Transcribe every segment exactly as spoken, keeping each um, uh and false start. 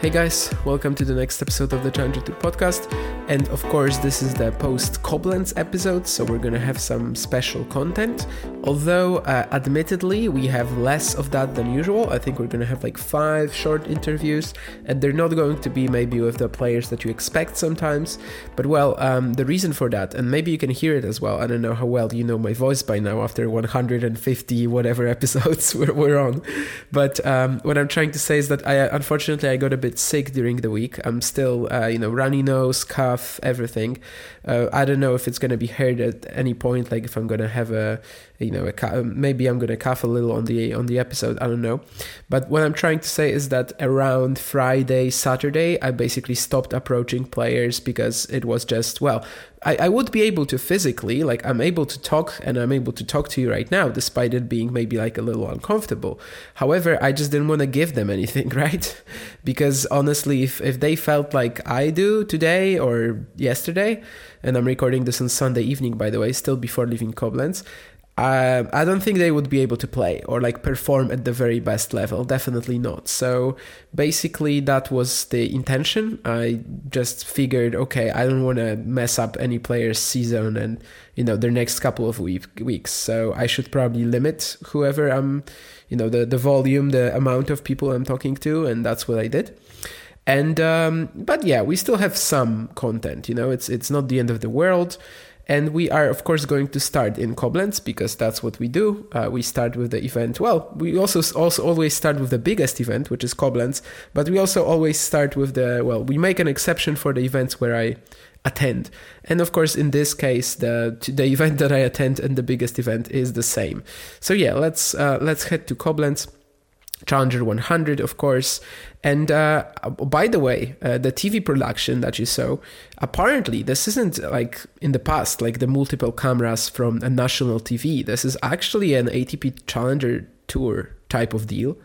Hey guys, welcome to the next episode of the Challenger Tour podcast. And of course, this is the post-Koblenz episode, so we're going to have some special content. Although, uh, admittedly, we have less of that than usual. I think we're going to have like five short interviews, and they're not going to be maybe with the players that you expect sometimes. But well, um, the reason for that, and maybe you can hear it as well. I don't know how well you know my voice by now after one hundred fifty whatever episodes we're, we're on. But um, what I'm trying to say is that I unfortunately I got a bit sick during the week. I'm still, uh, you know, runny nose, cough, everything. Uh, I don't know if it's going to be heard at any point, like if I'm going to have a, you know, a, maybe I'm going to cough a little on the on the episode. I don't know. But what I'm trying to say is that around Friday, Saturday, I basically stopped approaching players because it was just, well, I, I would be able to physically, like I'm able to talk and I'm able to talk to you right now, despite it being maybe like a little uncomfortable. However, I just didn't want to give them anything, right? Because honestly, if, if they felt like I do today or yesterday, and I'm recording this on Sunday evening, by the way, still before leaving Koblenz, Uh, I don't think they would be able to play or like perform at the very best level. Definitely not. So basically that was the intention. I just figured, okay, I don't want to mess up any player's season and, you know, their next couple of week, weeks. So I should probably limit whoever I'm, you know, the, the volume, the amount of people I'm talking to. And that's what I did. And, um, but yeah, we still have some content, you know, it's, it's not the end of the world. And we are, of course, going to start in Koblenz because that's what we do. Uh, we start with the event. Well, we also also always start with the biggest event, which is Koblenz. But we also always start with the, well, we make an exception for the events where I attend. And of course, in this case, the the event that I attend and the biggest event is the same. So yeah, let's uh, let's head to Koblenz. Challenger one hundred, of course. And uh, by the way, uh, the T V production that you saw, apparently this isn't like in the past, like the multiple cameras from a national T V. This is actually an A T P Challenger Tour type of deal.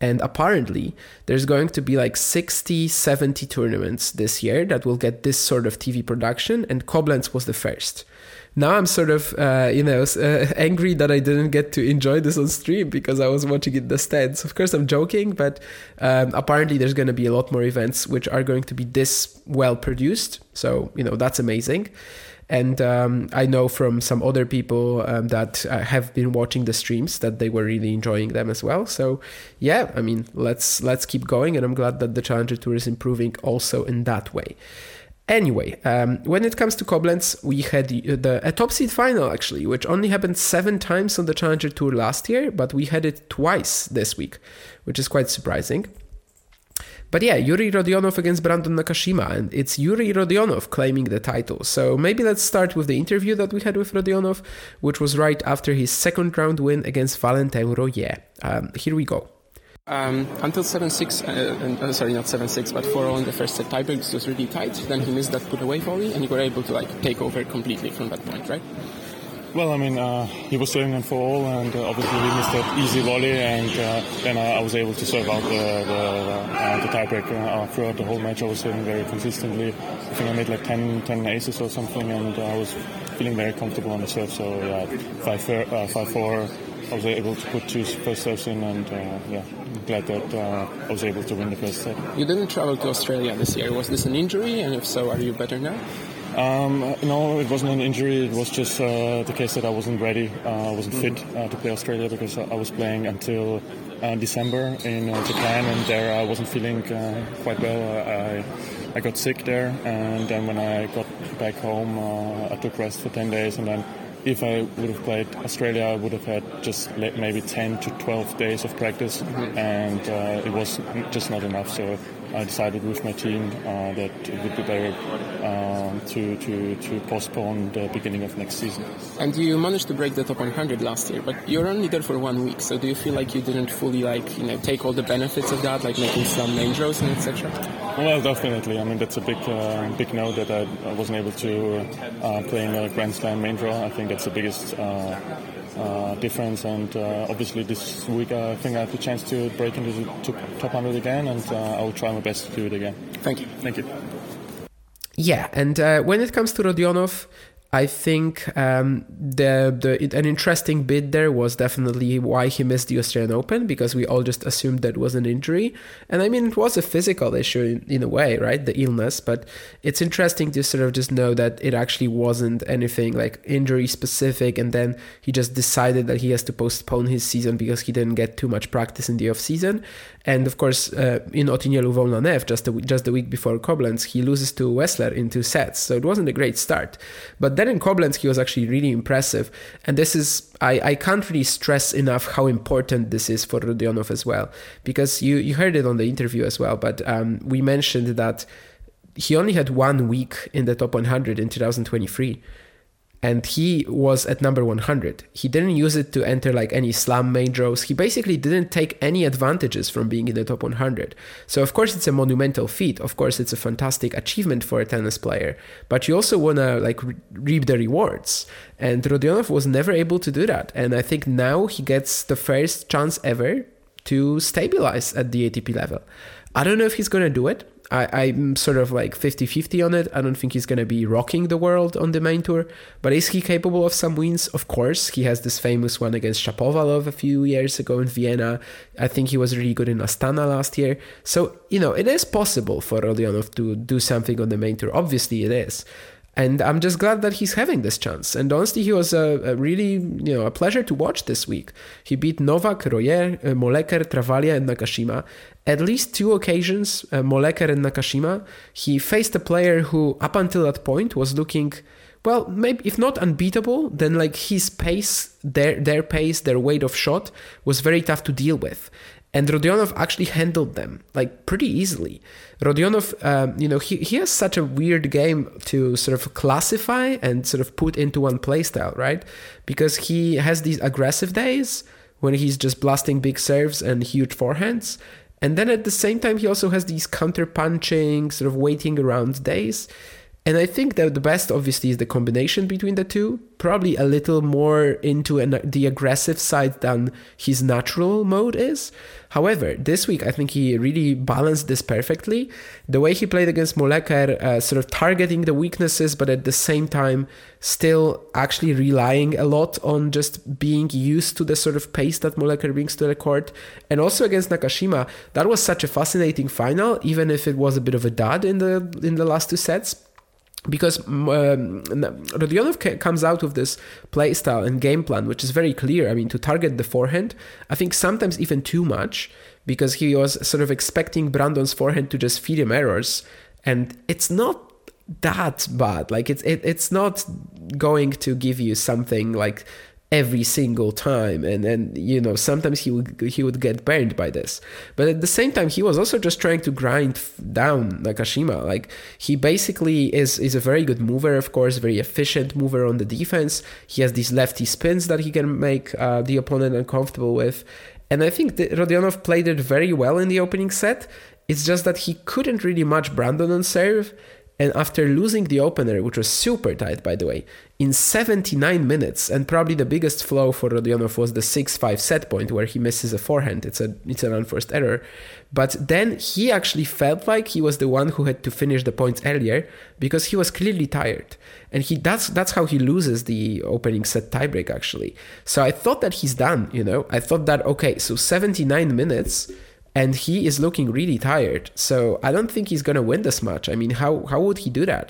And apparently there's going to be like sixty, seventy tournaments this year that will get this sort of T V production. And Koblenz was the first. Now I'm sort of, uh, you know, uh, angry that I didn't get to enjoy this on stream because I was watching it in the stands. Of course, I'm joking, but um, apparently there's going to be a lot more events which are going to be this well produced. So, you know, that's amazing. And um, I know from some other people um, that uh, have been watching the streams that they were really enjoying them as well. So, yeah, I mean, let's let's keep going. And I'm glad that the Challenger Tour is improving also in that way. Anyway, um, when it comes to Koblenz, we had the, the a top seed final, actually, which only happened seven times on the Challenger Tour last year, but we had it twice this week, which is quite surprising. But yeah, Jurij Rodionov against Brandon Nakashima, and it's Jurij Rodionov claiming the title. So maybe let's start with the interview that we had with Rodionov, which was right after his second round win against Valentin Royer. Um, here we go. Um, until seven six, uh, uh, sorry, not seven six, but four all in the first set, tiebreak was really tight. Then he missed that put-away volley, and you were able to like take over completely from that point, right? Well, I mean, uh, he was serving on four all, and uh, obviously he missed that easy volley, and uh, then I, I was able to serve out the, the, uh, the tiebreak uh, throughout the whole match. I was serving very consistently. I think I made like ten, ten aces or something, and I was feeling very comfortable on the serve. So yeah, five four. I was able to put two first serves in, and uh, yeah, I'm glad that uh, I was able to win the first set. You didn't travel to Australia this year. Was this an injury? And if so, are you better now? Um, no, it wasn't an injury. It was just uh, the case that I wasn't ready. Uh, I wasn't mm-hmm. fit uh, to play Australia because I was playing until uh, December in uh, Japan, and there I wasn't feeling uh, quite well. I I got sick there, and then when I got back home, uh, I took rest for ten days, and then if I would have played Australia, I would have had just maybe ten to twelve days of practice, mm-hmm. and uh, it was just not enough. So I decided with my team uh, that it would be better uh, to, to, to postpone the beginning of next season. And you managed to break the top one hundred last year, but you're only there for one week. So do you feel like you didn't fully, like, you know, take all the benefits of that, like making some main draws and et cetera? Well, definitely. I mean, that's a big, uh, big no that I, I wasn't able to uh, play in a Grand Slam main draw. I think that's the biggest Uh, Uh, difference, and uh, obviously this week uh, I think I have the chance to break into the top one hundred again, and uh, I will try my best to do it again. Thank you. Thank you. Yeah, and uh, when it comes to Rodionov, I think um, the the it, an interesting bit there was definitely why he missed the Australian Open, because we all just assumed that was an injury. And I mean, it was a physical issue in, in a way, right? The illness. But it's interesting to sort of just know that it actually wasn't anything like injury specific. And then he just decided that he has to postpone his season because he didn't get too much practice in the off season. And of course, uh, in Otynielu Volnanev, just the, just the week before Koblenz, he loses to Wessler in two sets. So it wasn't a great start. But then in Koblenz, he was actually really impressive. And this is, I, I can't really stress enough how important this is for Rodionov as well, because you, you heard it on the interview as well, but um, we mentioned that he only had one week in the top one hundred in two thousand twenty-three. And he was at number one hundred. He didn't use it to enter like any slam majors. He basically didn't take any advantages from being in the top one hundred. So of course it's a monumental feat. Of course it's a fantastic achievement for a tennis player. But you also want to like re- reap the rewards. And Rodionov was never able to do that. And I think now he gets the first chance ever to stabilize at the A T P level. I don't know if he's going to do it. I, I'm sort of like fifty-fifty on it. I don't think he's going to be rocking the world on the main tour. But is he capable of some wins? Of course. He has this famous one against Shapovalov a few years ago in Vienna. I think he was really good in Astana last year. So, you know, it is possible for Rodionov to do something on the main tour. Obviously it is. And I'm just glad that he's having this chance. And honestly, he was a, a really, you know, a pleasure to watch this week. He beat Novak, Royer, uh, Molleker, Travaglia, and Nakashima. At least two occasions, uh, Molleker and Nakashima, he faced a player who, up until that point, was looking, well, maybe if not unbeatable, then like his pace, their their pace, their weight of shot was very tough to deal with. And Rodionov actually handled them like pretty easily. Rodionov, um, you know, he, he has such a weird game to sort of classify and sort of put into one playstyle, right? Because he has these aggressive days when he's just blasting big serves and huge forehands. And then at the same time, he also has these counter-punching, sort of waiting around days. And I think that the best, obviously, is the combination between the two. Probably a little more into an, the aggressive side than his natural mode is. However, this week, I think he really balanced this perfectly. The way he played against Molleker, uh, sort of targeting the weaknesses, but at the same time, still actually relying a lot on just being used to the sort of pace that Molleker brings to the court. And also against Nakashima, that was such a fascinating final, even if it was a bit of a dud in the in the last two sets. Because um, Rodionov ca- comes out of this play style and game plan, which is very clear. I mean, to target the forehand, I think sometimes even too much, because he was sort of expecting Brandon's forehand to just feed him errors. And it's not that bad. Like, it's it, it's not going to give you something like every single time, and then, you know, sometimes he would he would get burned by this. But at the same time, he was also just trying to grind down Nakashima. Like, he basically is is a very good mover, of course, very efficient mover on the defense. He has these lefty spins that he can make uh, the opponent uncomfortable with. And I think that Rodionov played it very well in the opening set. It's just that he couldn't really match Brandon on serve. And after losing the opener, which was super tight, by the way, in seventy-nine minutes, and probably the biggest flaw for Rodionov was the six five set point where he misses a forehand. It's a it's an unforced error. But then he actually felt like he was the one who had to finish the points earlier, because he was clearly tired. And he that's that's how he loses the opening set tiebreak, actually. So I thought that he's done, you know. I thought that, okay, so seventy-nine minutes... and he is looking really tired. So I don't think he's going to win this match. I mean, how how would he do that?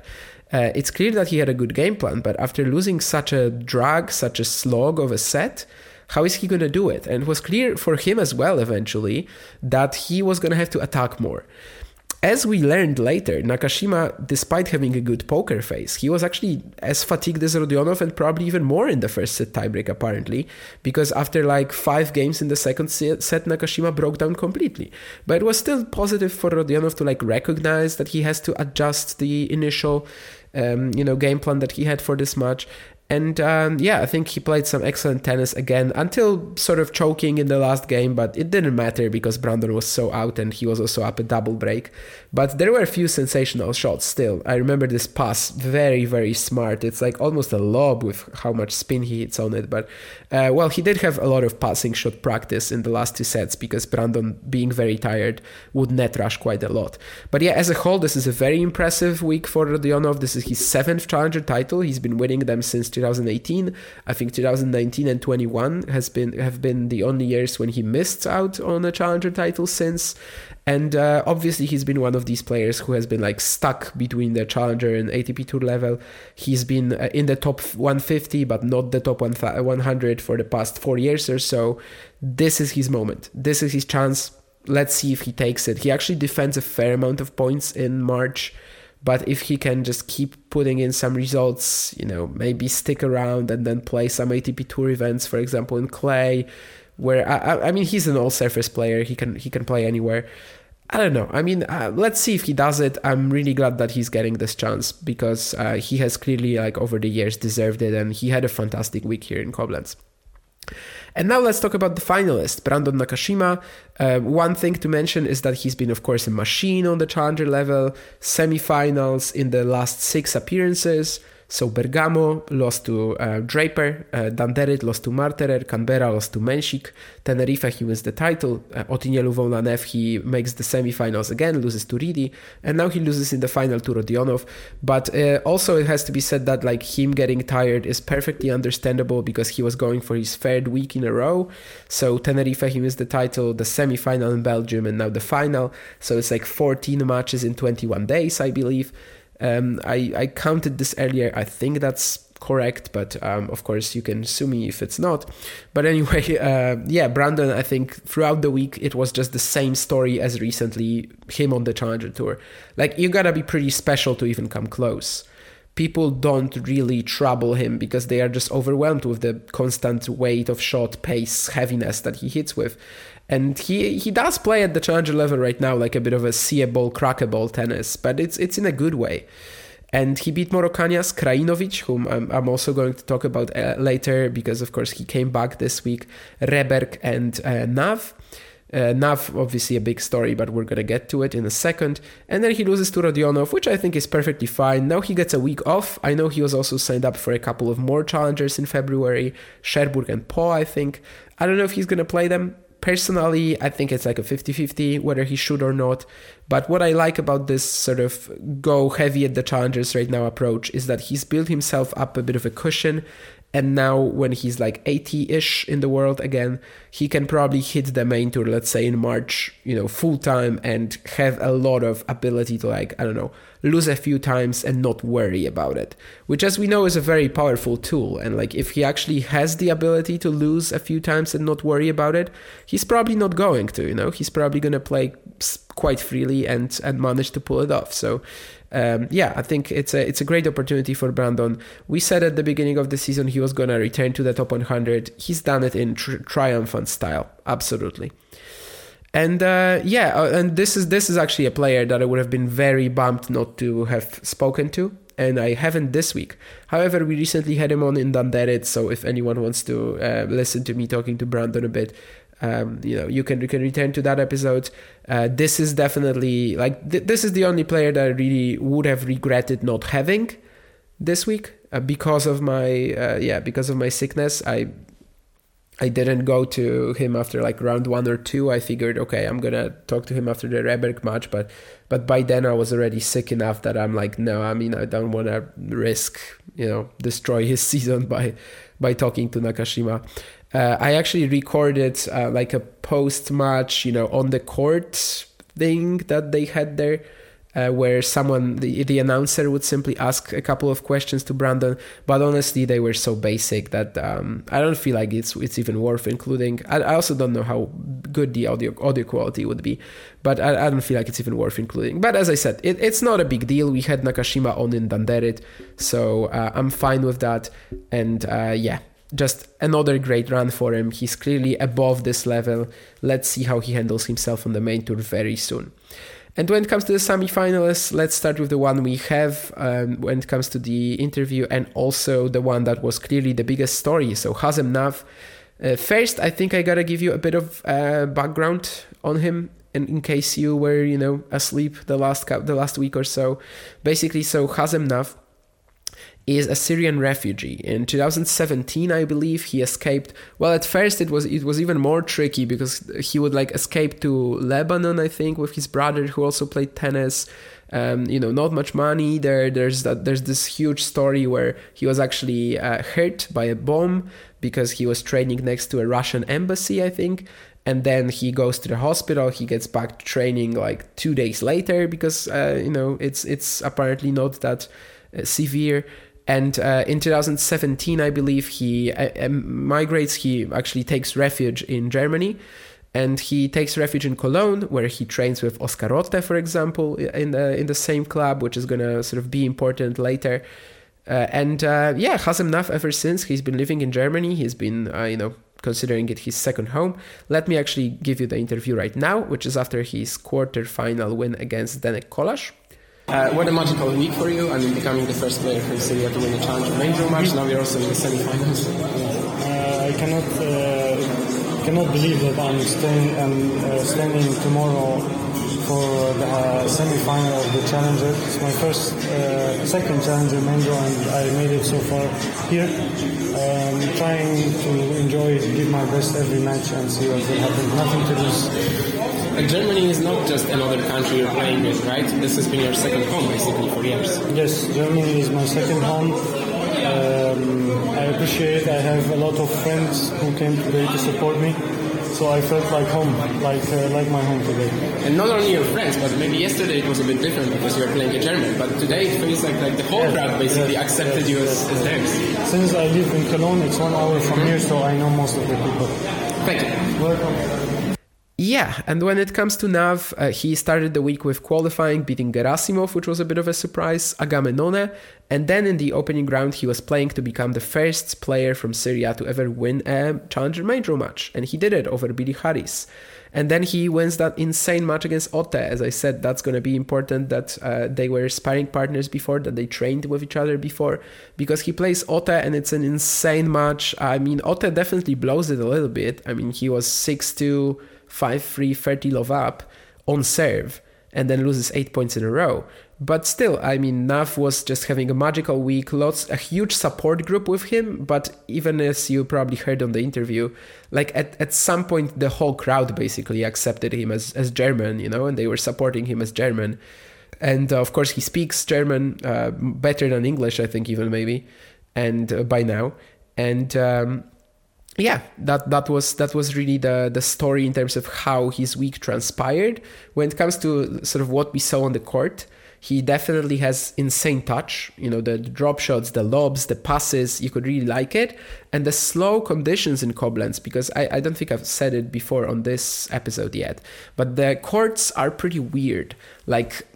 Uh, it's clear that he had a good game plan, but after losing such a drag, such a slog of a set, how is he going to do it? And it was clear for him as well, eventually, that he was going to have to attack more. As we learned later, Nakashima, despite having a good poker face, he was actually as fatigued as Rodionov and probably even more in the first set tiebreak, apparently, because after like five games in the second set, Nakashima broke down completely. But it was still positive for Rodionov to like recognize that he has to adjust the initial um, you know, game plan that he had for this match. And um, yeah, I think he played some excellent tennis again until sort of choking in the last game, but it didn't matter because Brandon was so out and he was also up a double break. But there were a few sensational shots still. I remember this pass, very, very smart. It's like almost a lob with how much spin he hits on it. But uh, well, he did have a lot of passing shot practice in the last two sets because Brandon, being very tired, would net rush quite a lot. But yeah, as a whole, this is a very impressive week for Rodionov. This is his seventh challenger title. He's been winning them since two thousand eighteen. I think two thousand nineteen and twenty-one has been have been the only years when he missed out on a challenger title since. And uh, obviously he's been one of these players who has been like stuck between the challenger and A T P Tour level. He's been uh, in the top one fifty but not the top one hundred for the past four years or so. This is his moment. This is his chance. Let's see if he takes it. He actually defends a fair amount of points in March. But if he can just keep putting in some results, you know, maybe stick around and then play some A T P Tour events, for example, in clay, where, I, I mean, he's an all-surface player. He can he can play anywhere. I don't know. I mean, uh, let's see if he does it. I'm really glad that he's getting this chance because uh, he has clearly, like, over the years deserved it. And he had a fantastic week here in Koblenz. And now let's talk about the finalist, Brandon Nakashima. Uh, one thing to mention is that he's been, of course, a machine on the challenger level, semifinals in the last six appearances. So Bergamo lost to uh, Draper, uh, Danderit lost to Marterer, Canberra lost to Menšík, Tenerife he wins the title, uh, Otinielu Volanev he makes the semifinals again, loses to Ridi, and now he loses in the final to Rodionov. But uh, also it has to be said that like him getting tired is perfectly understandable because he was going for his third week in a row. So Tenerife he wins the title, the semifinal in Belgium, and now the final. So it's like fourteen matches in twenty-one days, I believe. Um, I, I counted this earlier. I think that's correct, but um, of course you can sue me if it's not. But anyway, uh, yeah, Brandon, I think throughout the week it was just the same story as recently, him on the Challenger Tour. Like, you gotta be pretty special to even come close. People don't really trouble him because they are just overwhelmed with the constant weight of shot, pace, heaviness that he hits with. And he he does play at the challenger level right now, like a bit of a see-a-ball, crack-a-ball tennis, but it's it's in a good way. And he beat Moroccania's Krajinovic, whom I'm, I'm also going to talk about uh, later, because, of course, he came back this week, Reberg and uh, Nav. Uh, Nav, obviously a big story, but we're going to get to it in a second. And then he loses to Rodionov, which I think is perfectly fine. Now he gets a week off. I know he was also signed up for a couple of more challengers in February, Cherbourg and Po, I think. I don't know if he's going to play them. Personally, I think it's like a fifty-fifty whether he should or not. But what I like about this sort of go heavy at the challengers right now approach is that he's built himself up a bit of a cushion. And now when he's like eighty-ish in the world again, he can probably hit the main tour, let's say in March, you know, full time and have a lot of ability to like, I don't know, lose a few times and not worry about it, which as we know is a very powerful tool. And like if he actually has the ability to lose a few times and not worry about it, he's probably not going to, you know, he's probably going to play quite freely and, and manage to pull it off. So Um, yeah, I think it's a it's a great opportunity for Brandon. We said at the beginning of the season he was going to return to the top one hundred. He's done it in tr- triumphant style, absolutely. And uh, yeah, uh, and this is this is actually a player that I would have been very bummed not to have spoken to, and I haven't this week. However, we recently had him on in Danderit, so if anyone wants to uh, listen to me talking to Brandon a bit, Um, you know, you can you can return to that episode. Uh, this is definitely like th- this is the only player that I really would have regretted not having this week uh, because of my uh, yeah because of my sickness. I I didn't go to him after like round one or two. I figured okay, I'm gonna talk to him after the Reberg match, but but by then I was already sick enough that I'm like no, I mean I don't want to risk you know destroy his season by by talking to Nakashima. Uh, I actually recorded uh, like a post-match, you know, on the court thing that they had there, uh, where someone, the, the announcer would simply ask a couple of questions to Brandon, but honestly, they were so basic that um, I don't feel like it's it's even worth including. I, I also don't know how good the audio audio quality would be, but I, I don't feel like it's even worth including. But as I said, it, it's not a big deal. We had Nakashima on in Danderit, so uh, I'm fine with that, and uh, yeah. Just another great run for him. He's clearly above this level. Let's see how he handles himself on the main tour very soon. And when it comes to the semi-finalists, let's start with the one we have um, when it comes to the interview, and also the one that was clearly the biggest story. So Hazem Naw. Uh, first, I think I gotta give you a bit of uh, background on him, and in case you were, you know, asleep the last the last week or so. Basically, so Hazem Naw is a Syrian refugee. In two thousand seventeen, I believe, he escaped. Well, at first it was it was even more tricky, because he would like escape to Lebanon, I think, with his brother, who also played tennis. Um, you know, not much money. There, there's that. There's this huge story where he was actually uh, hurt by a bomb because he was training next to a Russian embassy, I think. And then he goes to the hospital. He gets back to training like two days later because uh, you know it's it's apparently not that uh, severe. And uh, in two thousand seventeen, I believe, he uh, migrates. He actually takes refuge in Germany, and he takes refuge in Cologne, where he trains with Oskar Otte, for example, in the in the same club, which is going to sort of be important later. Uh, and uh, yeah, Hazem Naw, ever since, he's been living in Germany. He's been, uh, you know, considering it his second home. Let me actually give you the interview right now, which is after his quarterfinal win against Denis Kolas. Uh, what a magical week for you. I mean, becoming the first player from Syria to win a challenge major match. Now you're also in the semi-finals. Uh, I cannot uh, cannot believe that I'm staying, um, uh, standing tomorrow for the uh, semi-final of the Challenger. It's my first, uh, second Challenger major, and I made it so far here. Um, trying to enjoy, give my best every match, and see what will happen. Nothing to lose. And Germany is not just another country you're playing with, right? This has been your second home, basically, for years. Yes, Germany is my second home. Um, I appreciate I have a lot of friends who came today to support me. So I felt like home, like uh, like my home today. And not only your friends, but maybe yesterday it was a bit different because you were playing a German. But today it feels like, like the whole yes, crowd basically yes, accepted yes, you yes, as, as theirs. Since I live in Cologne, it's one hour from mm-hmm. here, so I know most of the people. Thank you. Welcome. Yeah, and when it comes to Naw, uh, he started the week with qualifying, beating Gerasimov, which was a bit of a surprise, Agamenone, and then in the opening round he was playing to become the first player from Syria to ever win a Challenger Major match, and he did it over Billy Harris. And then he wins that insane match against Otte. As I said, that's going to be important that uh, they were sparring partners before, that they trained with each other before, because he plays Otte and it's an insane match. I mean, Otte definitely blows it a little bit. I mean, he was six two, five three, thirty love up on serve, and then loses eight points in a row. But still, I mean, Naw was just having a magical week, lots, a huge support group with him, but even as you probably heard on the interview, like at, at some point the whole crowd basically accepted him as, as German, you know, and they were supporting him as German. And uh, of course he speaks German uh, better than English, I think, even maybe, and uh, by now. And um, yeah, that, that was that was really the, the story in terms of how his week transpired. When it comes to sort of what we saw on the court, he definitely has insane touch, you know, the drop shots, the lobs, the passes, you could really like it. And the slow conditions in Koblenz, because I, I don't think I've said it before on this episode yet, but the courts are pretty weird. Like,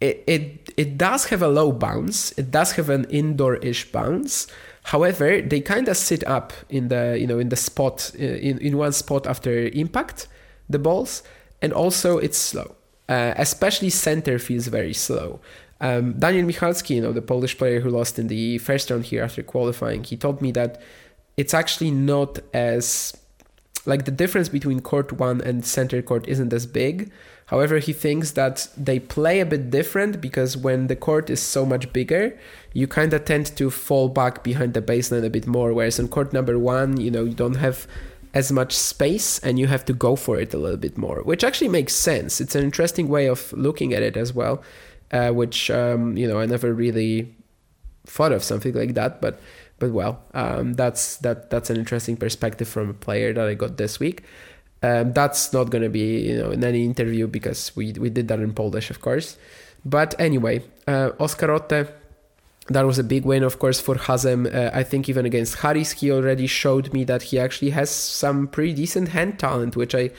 it it, it does have a low bounce, it does have an indoor-ish bounce. However, they kind of sit up in the, you know, in the spot, in, in one spot after impact, the balls, and also it's slow. Uh, especially center feels very slow. Um, Daniel Michalski, you know, the Polish player who lost in the first round here after qualifying, he told me that it's actually not as, like, the difference between court one and center court isn't as big. However, he thinks that they play a bit different because when the court is so much bigger, you kind of tend to fall back behind the baseline a bit more, whereas on court number one, you know, you don't have as much space and you have to go for it a little bit more, which actually makes sense. It's an interesting way of looking at it as well, uh, which, um, you know, I never really thought of something like that, but but well, um, that's that that's an interesting perspective from a player that I got this week. Um, that's not going to be, you know, in any interview because we, we did that in Polish, of course. But anyway, uh, Oskar Otte, that was a big win, of course, for Hazem. Uh, I think even against Harris, he already showed me that he actually has some pretty decent hand talent, which I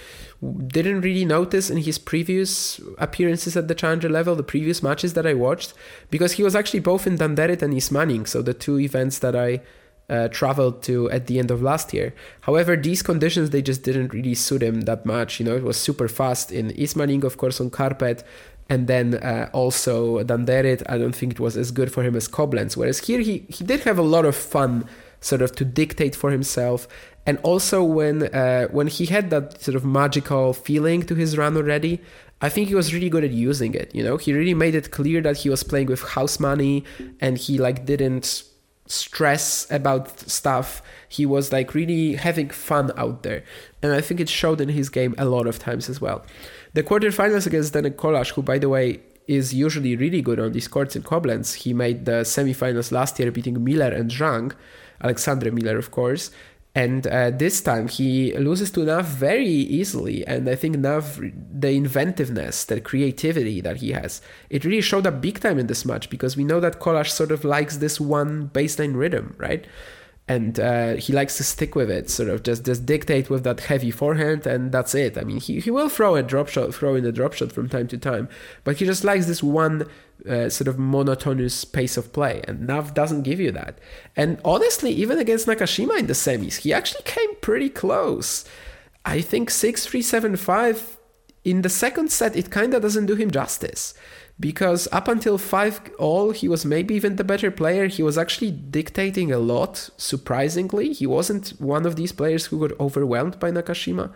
didn't really notice in his previous appearances at the Challenger level, the previous matches that I watched, because he was actually both in Danderit and Ismaning, so the two events that I uh, traveled to at the end of last year. However, these conditions, they just didn't really suit him that much. You know, it was super fast in Ismaning, of course, on carpet. And then uh, also Danderit, I don't think it was as good for him as Koblenz. Whereas here he, he did have a lot of fun sort of to dictate for himself. And also when uh, when he had that sort of magical feeling to his run already, I think he was really good at using it. You know, he really made it clear that he was playing with house money and he like didn't stress about stuff. He was like really having fun out there. And I think it showed in his game a lot of times as well. The quarterfinals against Denis Kolas, who, by the way, is usually really good on these courts in Koblenz. He made the semifinals last year, beating Miller and Zhang, Alexander Miller, of course. And uh, this time he loses to Naw very easily. And I think Naw, the inventiveness, the creativity that he has, it really showed up big time in this match, because we know that Kolas sort of likes this one baseline rhythm, right? And uh, he likes to stick with it, sort of just, just dictate with that heavy forehand, and that's it. I mean, he, he will throw a drop shot, throw in a drop shot from time to time, but he just likes this one uh, sort of monotonous pace of play, and Naw doesn't give you that. And honestly, even against Nakashima in the semis, he actually came pretty close. I think six three, seven five, in the second set, it kind of doesn't do him justice. Because up until five all, he was maybe even the better player. He was actually dictating a lot, surprisingly. He wasn't one of these players who got overwhelmed by Nakashima.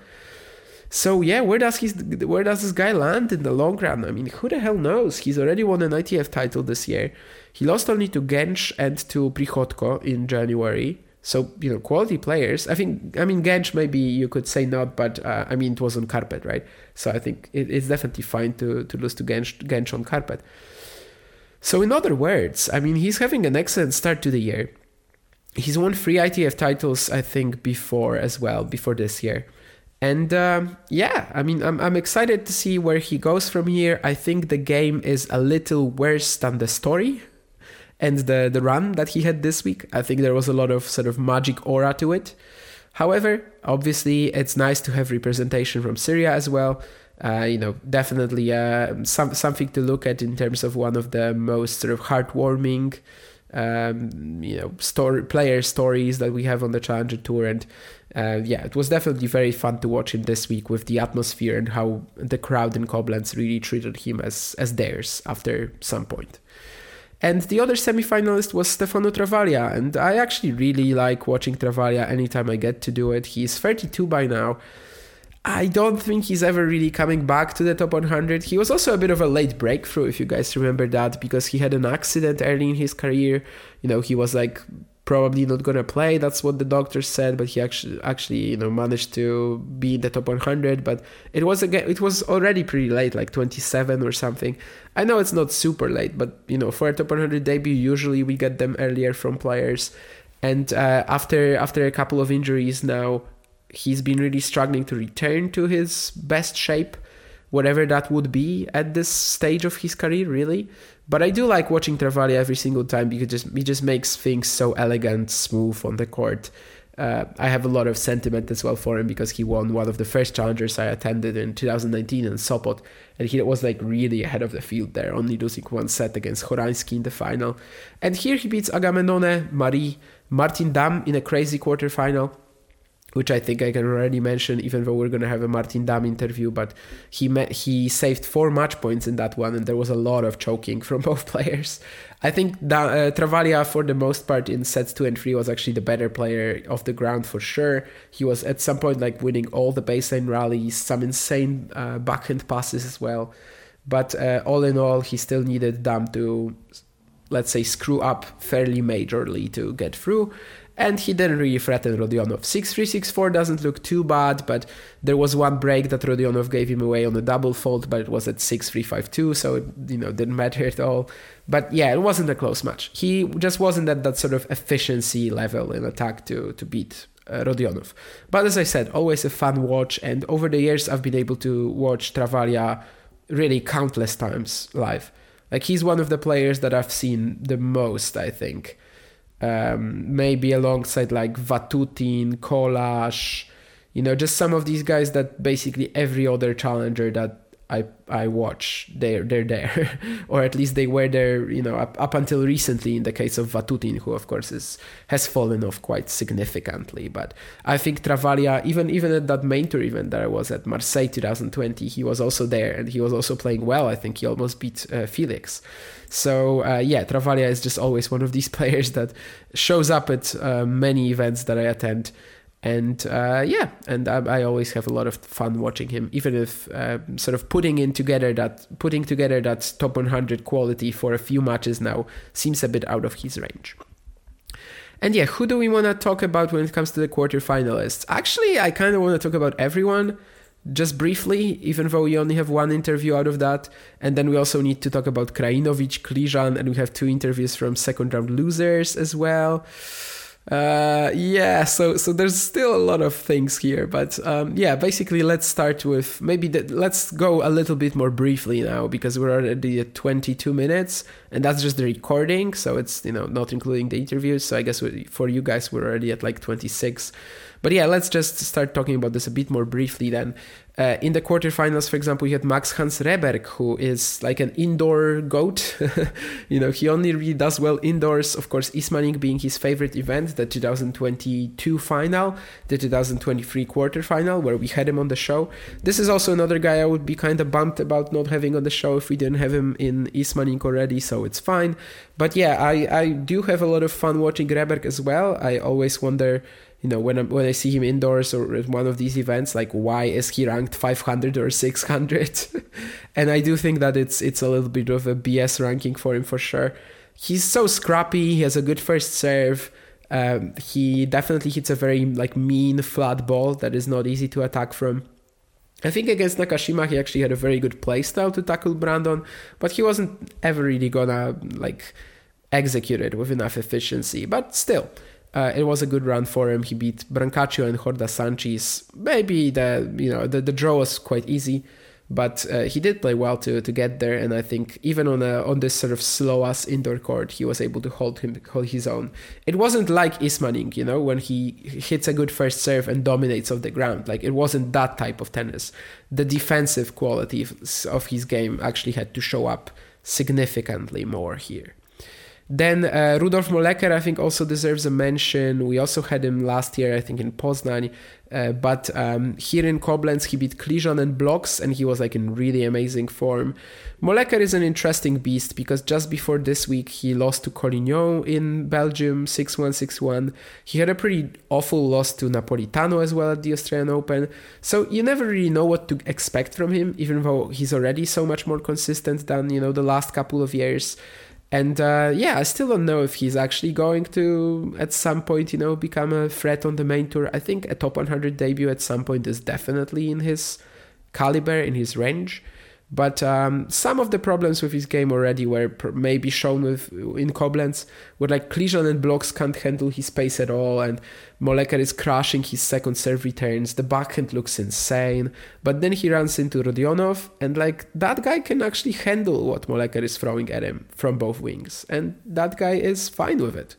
So yeah, where does he, where does this guy land in the long run? I mean, who the hell knows? He's already won an I T F title this year. He lost only to Genč and to Prichotko in January. So, you know, quality players. I think, I mean, Genč, maybe you could say not, but uh, I mean, it was on carpet, right? So I think it, it's definitely fine to, to lose to Genč, Genč on carpet. So in other words, I mean, he's having an excellent start to the year. He's won three I T F titles, I think, before as well, before this year. And um, yeah, I mean, I'm, I'm excited to see where he goes from here. I think the game is a little worse than the story. And the, the run that he had this week, I think there was a lot of sort of magic aura to it. However, obviously, it's nice to have representation from Syria as well. Uh, you know, definitely uh, some, something to look at in terms of one of the most sort of heartwarming, um, you know, story, player stories that we have on the Challenger Tour. And uh, yeah, it was definitely very fun to watch him this week with the atmosphere and how the crowd in Koblenz really treated him as, as theirs after some point. And the other semi-finalist was Stefano Travaglia, and I actually really like watching Travaglia anytime I get to do it. He's thirty-two by now. I don't think he's ever really coming back to the top one hundred. He was also a bit of a late breakthrough, if you guys remember that, because he had an accident early in his career. You know, he was like probably not gonna play. That's what the doctors said, but he actually, actually, you know, managed to be in the top one hundred. But it was again, it was already pretty late, like twenty-seven or something. I know it's not super late, but you know, for a top one hundred debut, usually we get them earlier from players. And uh, after after a couple of injuries now, he's been really struggling to return to his best shape, whatever that would be at this stage of his career, really. But I do like watching Travaglia every single time because just, he just makes things so elegant, smooth on the court. Uh, I have a lot of sentiment as well for him because he won one of the first Challengers I attended in two thousand nineteen in Sopot. And he was like really ahead of the field there, only losing one set against Horański in the final. And here he beats Agamenone, Marie, Martin Damm in a crazy quarterfinal, which I think I can already mention, even though we're going to have a Martin Damm interview, but he met, he saved four match points in that one, and there was a lot of choking from both players. I think da- uh, Travaglia, for the most part, in sets two and three, was actually the better player of the ground for sure. He was at some point like winning all the baseline rallies, some insane uh, backhand passes as well. But uh, all in all, he still needed Damm to, let's say, screw up fairly majorly to get through. And he didn't really threaten Rodionov. six three, six four doesn't look too bad, but there was one break that Rodionov gave him away on a double fault, but it was at six three, five two, so it, you know, didn't matter at all. But yeah, it wasn't a close match. He just wasn't at that sort of efficiency level in attack to, to beat uh, Rodionov. But as I said, always a fun watch, and over the years I've been able to watch Travaglia really countless times live. Like, he's one of the players that I've seen the most, I think. Um, maybe alongside like Vatutin, Kolas, you know, just some of these guys that basically every other challenger that I I watch, they're they're there, or at least they were there. You know, up, up until recently, in the case of Vatutin, who of course is has fallen off quite significantly. But I think Travaglia, even even at that main tour event that I was at, Marseille twenty twenty, he was also there and he was also playing well. I think he almost beat uh, Felix. So uh, yeah, Travaglia is just always one of these players that shows up at uh, many events that I attend. And uh, yeah, and I, I always have a lot of fun watching him, even if uh, sort of putting in together that putting together that top one hundred quality for a few matches now seems a bit out of his range. And yeah, who do we want to talk about when it comes to the quarterfinalists? Actually, I kind of want to talk about everyone, just briefly, even though we only have one interview out of that. And then we also need to talk about Krajinovic, Kližan, and we have two interviews from second round losers as well. Uh, yeah, so, so there's still a lot of things here, but, um, yeah, basically let's start with maybe the, let's go a little bit more briefly now, because we're already at twenty-two minutes and that's just the recording. So it's, you know, not including the interviews. So I guess we, for you guys, we're already at like twenty-six, but yeah, let's just start talking about this a bit more briefly then. Uh, in the quarterfinals, for example, we had Max Hans Reberg, who is like an indoor goat. You know, he only really does well indoors. Of course, Ismaning being his favorite event, the two thousand twenty-two final, the two thousand twenty-three quarterfinal, where we had him on the show. This is also another guy I would be kind of bummed about not having on the show if we didn't have him in Ismaning already, so it's fine. But yeah, I, I do have a lot of fun watching Reberg as well. I always wonder, you know, when I when I see him indoors or at one of these events, like, why is he ranked five hundred or six hundred? And I do think that it's it's a little bit of a B S ranking for him for sure. He's so scrappy. He has a good first serve. Um, he definitely hits a very like mean flat ball that is not easy to attack from. I think against Nakashima, he actually had a very good play style to tackle Brandon, but he wasn't ever really gonna like execute it with enough efficiency. But still. Uh, it was a good run for him. He beat Brancaccio and Horda Sanchez. Maybe the you know the, the draw was quite easy, but uh, he did play well to to get there. And I think even on a, on this sort of slow ass indoor court, he was able to hold him hold his own. It wasn't like Ismaning, you know, when he hits a good first serve and dominates off the ground. Like, it wasn't that type of tennis. The defensive quality of his game actually had to show up significantly more here. Then uh, Rudolf Molleker, I think, also deserves a mention. We also had him last year, I think, in Poznań. Uh, but um, here in Koblenz, he beat Kližan and Blockx, and he was like in really amazing form. Molleker is an interesting beast because just before this week, he lost to Collignon in Belgium, six one, six one. He had a pretty awful loss to Napolitano as well at the Australian Open. So you never really know what to expect from him, even though he's already so much more consistent than, you know, the last couple of years. And uh, yeah, I still don't know if he's actually going to, at some point, you know, become a threat on the main tour. I think a top one hundred debut at some point is definitely in his caliber, in his range. But um, some of the problems with his game already were pr- maybe shown with in Koblenz, where like Kližan and Blockx can't handle his pace at all, and Molleker is crushing his second serve returns. The backhand looks insane, but then he runs into Rodionov, and like that guy can actually handle what Molleker is throwing at him from both wings, and that guy is fine with it.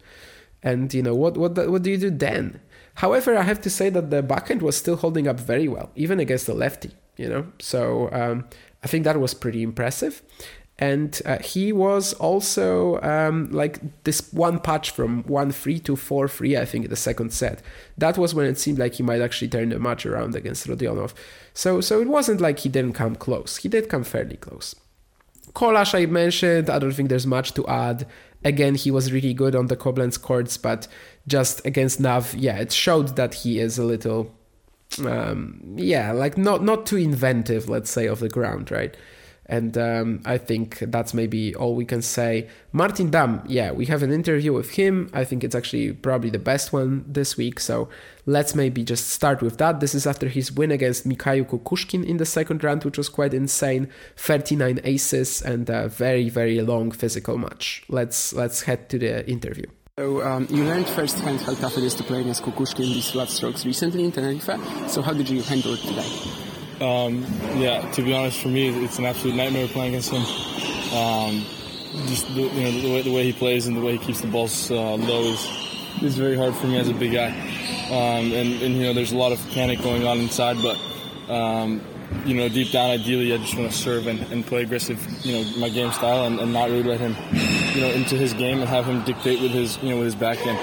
And you know what? What what do you do then? However, I have to say that the backhand was still holding up very well, even against the lefty. You know, so um, I think that was pretty impressive. And uh, he was also um, like this one patch from one three to four three, I think, in the second set. That was when it seemed like he might actually turn the match around against Rodionov. So so it wasn't like he didn't come close. He did come fairly close. Kolas, I mentioned. I don't think there's much to add. Again, he was really good on the Koblenz courts, but just against Nav, yeah, it showed that he is a little... Um, yeah, like not, not too inventive, let's say, off the ground, right? And um, I think that's maybe all we can say. Martin Damm, yeah, we have an interview with him. I think it's actually probably the best one this week. So let's maybe just start with that. This is after his win against Mikhail Kukushkin in the second round, which was quite insane. thirty-nine aces and a very, very long physical match. Let's let's head to the interview. So um, you learned firsthand how tough it is to play against Kukushkin in these flat strokes recently in Tenerife. So how did you handle it today? Um, yeah, to be honest, for me, it's an absolute nightmare playing against him. Um, just the, you know, the way the way he plays and the way he keeps the balls uh, low is is very hard for me as a big guy. Um, and, and you know, there's a lot of panic going on inside, but um, you know, deep down, ideally, I just want to serve and, and play aggressive, you know, my game style, and, and not really let him, you know, into his game and have him dictate with his, you know, with his back end.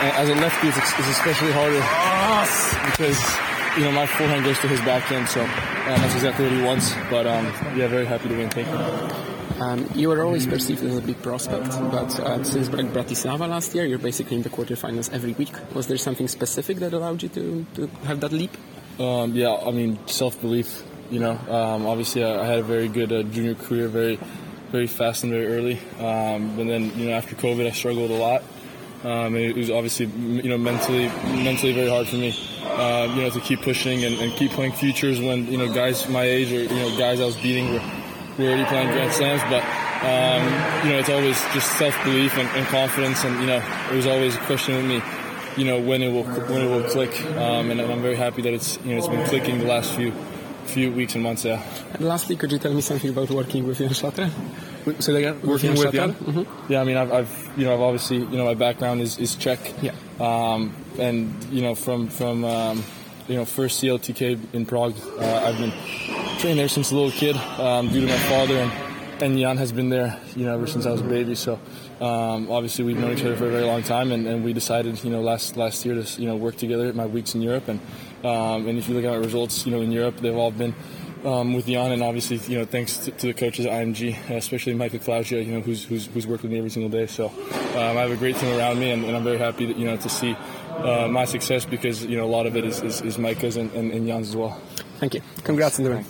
And as a lefty, it's, it's especially harder because, you know, my forehand goes to his back end, so um, that's exactly what he wants. But, um, yeah, very happy to win. Thank you. Um, you were always perceived as a big prospect, but uh, since Bratislava last year, you're basically in the quarterfinals every week. Was there something specific that allowed you to, to have that leap? Um, yeah, I mean, self-belief, you know. Um, obviously, I, I had a very good uh, junior career, very very fast and very early. Um, and then, you know, after COVID, I struggled a lot. Um, and it was obviously, you know, mentally mentally very hard for me, uh, you know, to keep pushing and, and keep playing futures when, you know, guys my age or, you know, guys I was beating were We're already playing Grand Slams, but, um, you know, it's always just self-belief and, and confidence, and, you know, it was always a question with me, you know, when it will when it will click, um, and I'm very happy that it's, you know, it's been clicking the last few few weeks and months, yeah. And lastly, could you tell me something about working with Jan Šátral? Say that again? Working with Jan? Mm-hmm. Yeah, I mean, I've, I've, you know, I've obviously, you know, my background is, is Czech. Yeah. Um, and, you know, from, from um, you know, first C L T K in Prague, uh, I've been trained there since a little kid, um, due to my father, and, and Jan has been there, you know, ever since I was a baby. So um, obviously we've known each other for a very long time, and, and we decided, you know, last last year to, you know, work together at my weeks in Europe, and um, and if you look at my results, you know, in Europe, they've all been um, with Jan, and obviously, you know, thanks to, to the coaches at I M G, especially Michael Klausia, you know, who's who's who's worked with me every single day. So um, I have a great team around me, and, and I'm very happy that, you know, to see uh, my success, because, you know, a lot of it is is, is Mika's and, and, and Jan's as well. Thank you. Congrats on the win.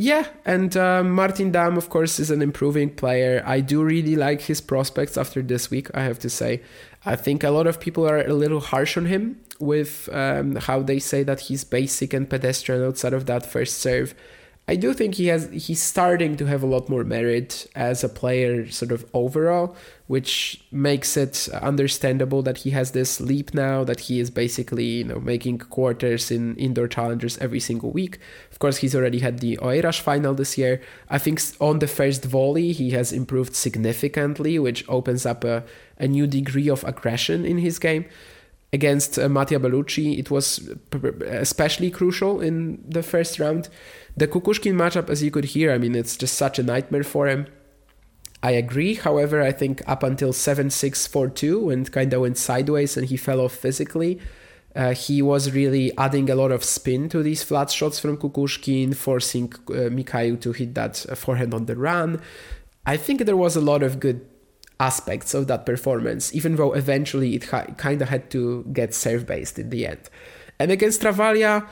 Yeah, and uh, Martin Damm, of course, is an improving player. I do really like his prospects after this week, I have to say. I think a lot of people are a little harsh on him with um, how they say that he's basic and pedestrian outside of that first serve. I do think he has he's starting to have a lot more merit as a player sort of overall, which makes it understandable that he has this leap now, that he is basically, you know, making quarters in indoor challengers every single week. Of course, he's already had the Oeiras final this year. I think on the first volley, he has improved significantly, which opens up a, a new degree of aggression in his game. Against uh, Mattia Bellucci, it was especially crucial in the first round. The Kukushkin matchup, as you could hear, I mean, it's just such a nightmare for him. I agree. However, I think up until seven six, four two, when it kind of went sideways and he fell off physically, uh, he was really adding a lot of spin to these flat shots from Kukushkin, forcing uh, Mikhail to hit that forehand on the run. I think there was a lot of good aspects of that performance, even though eventually it ha- kind of had to get serve-based in the end. And against Travaglia,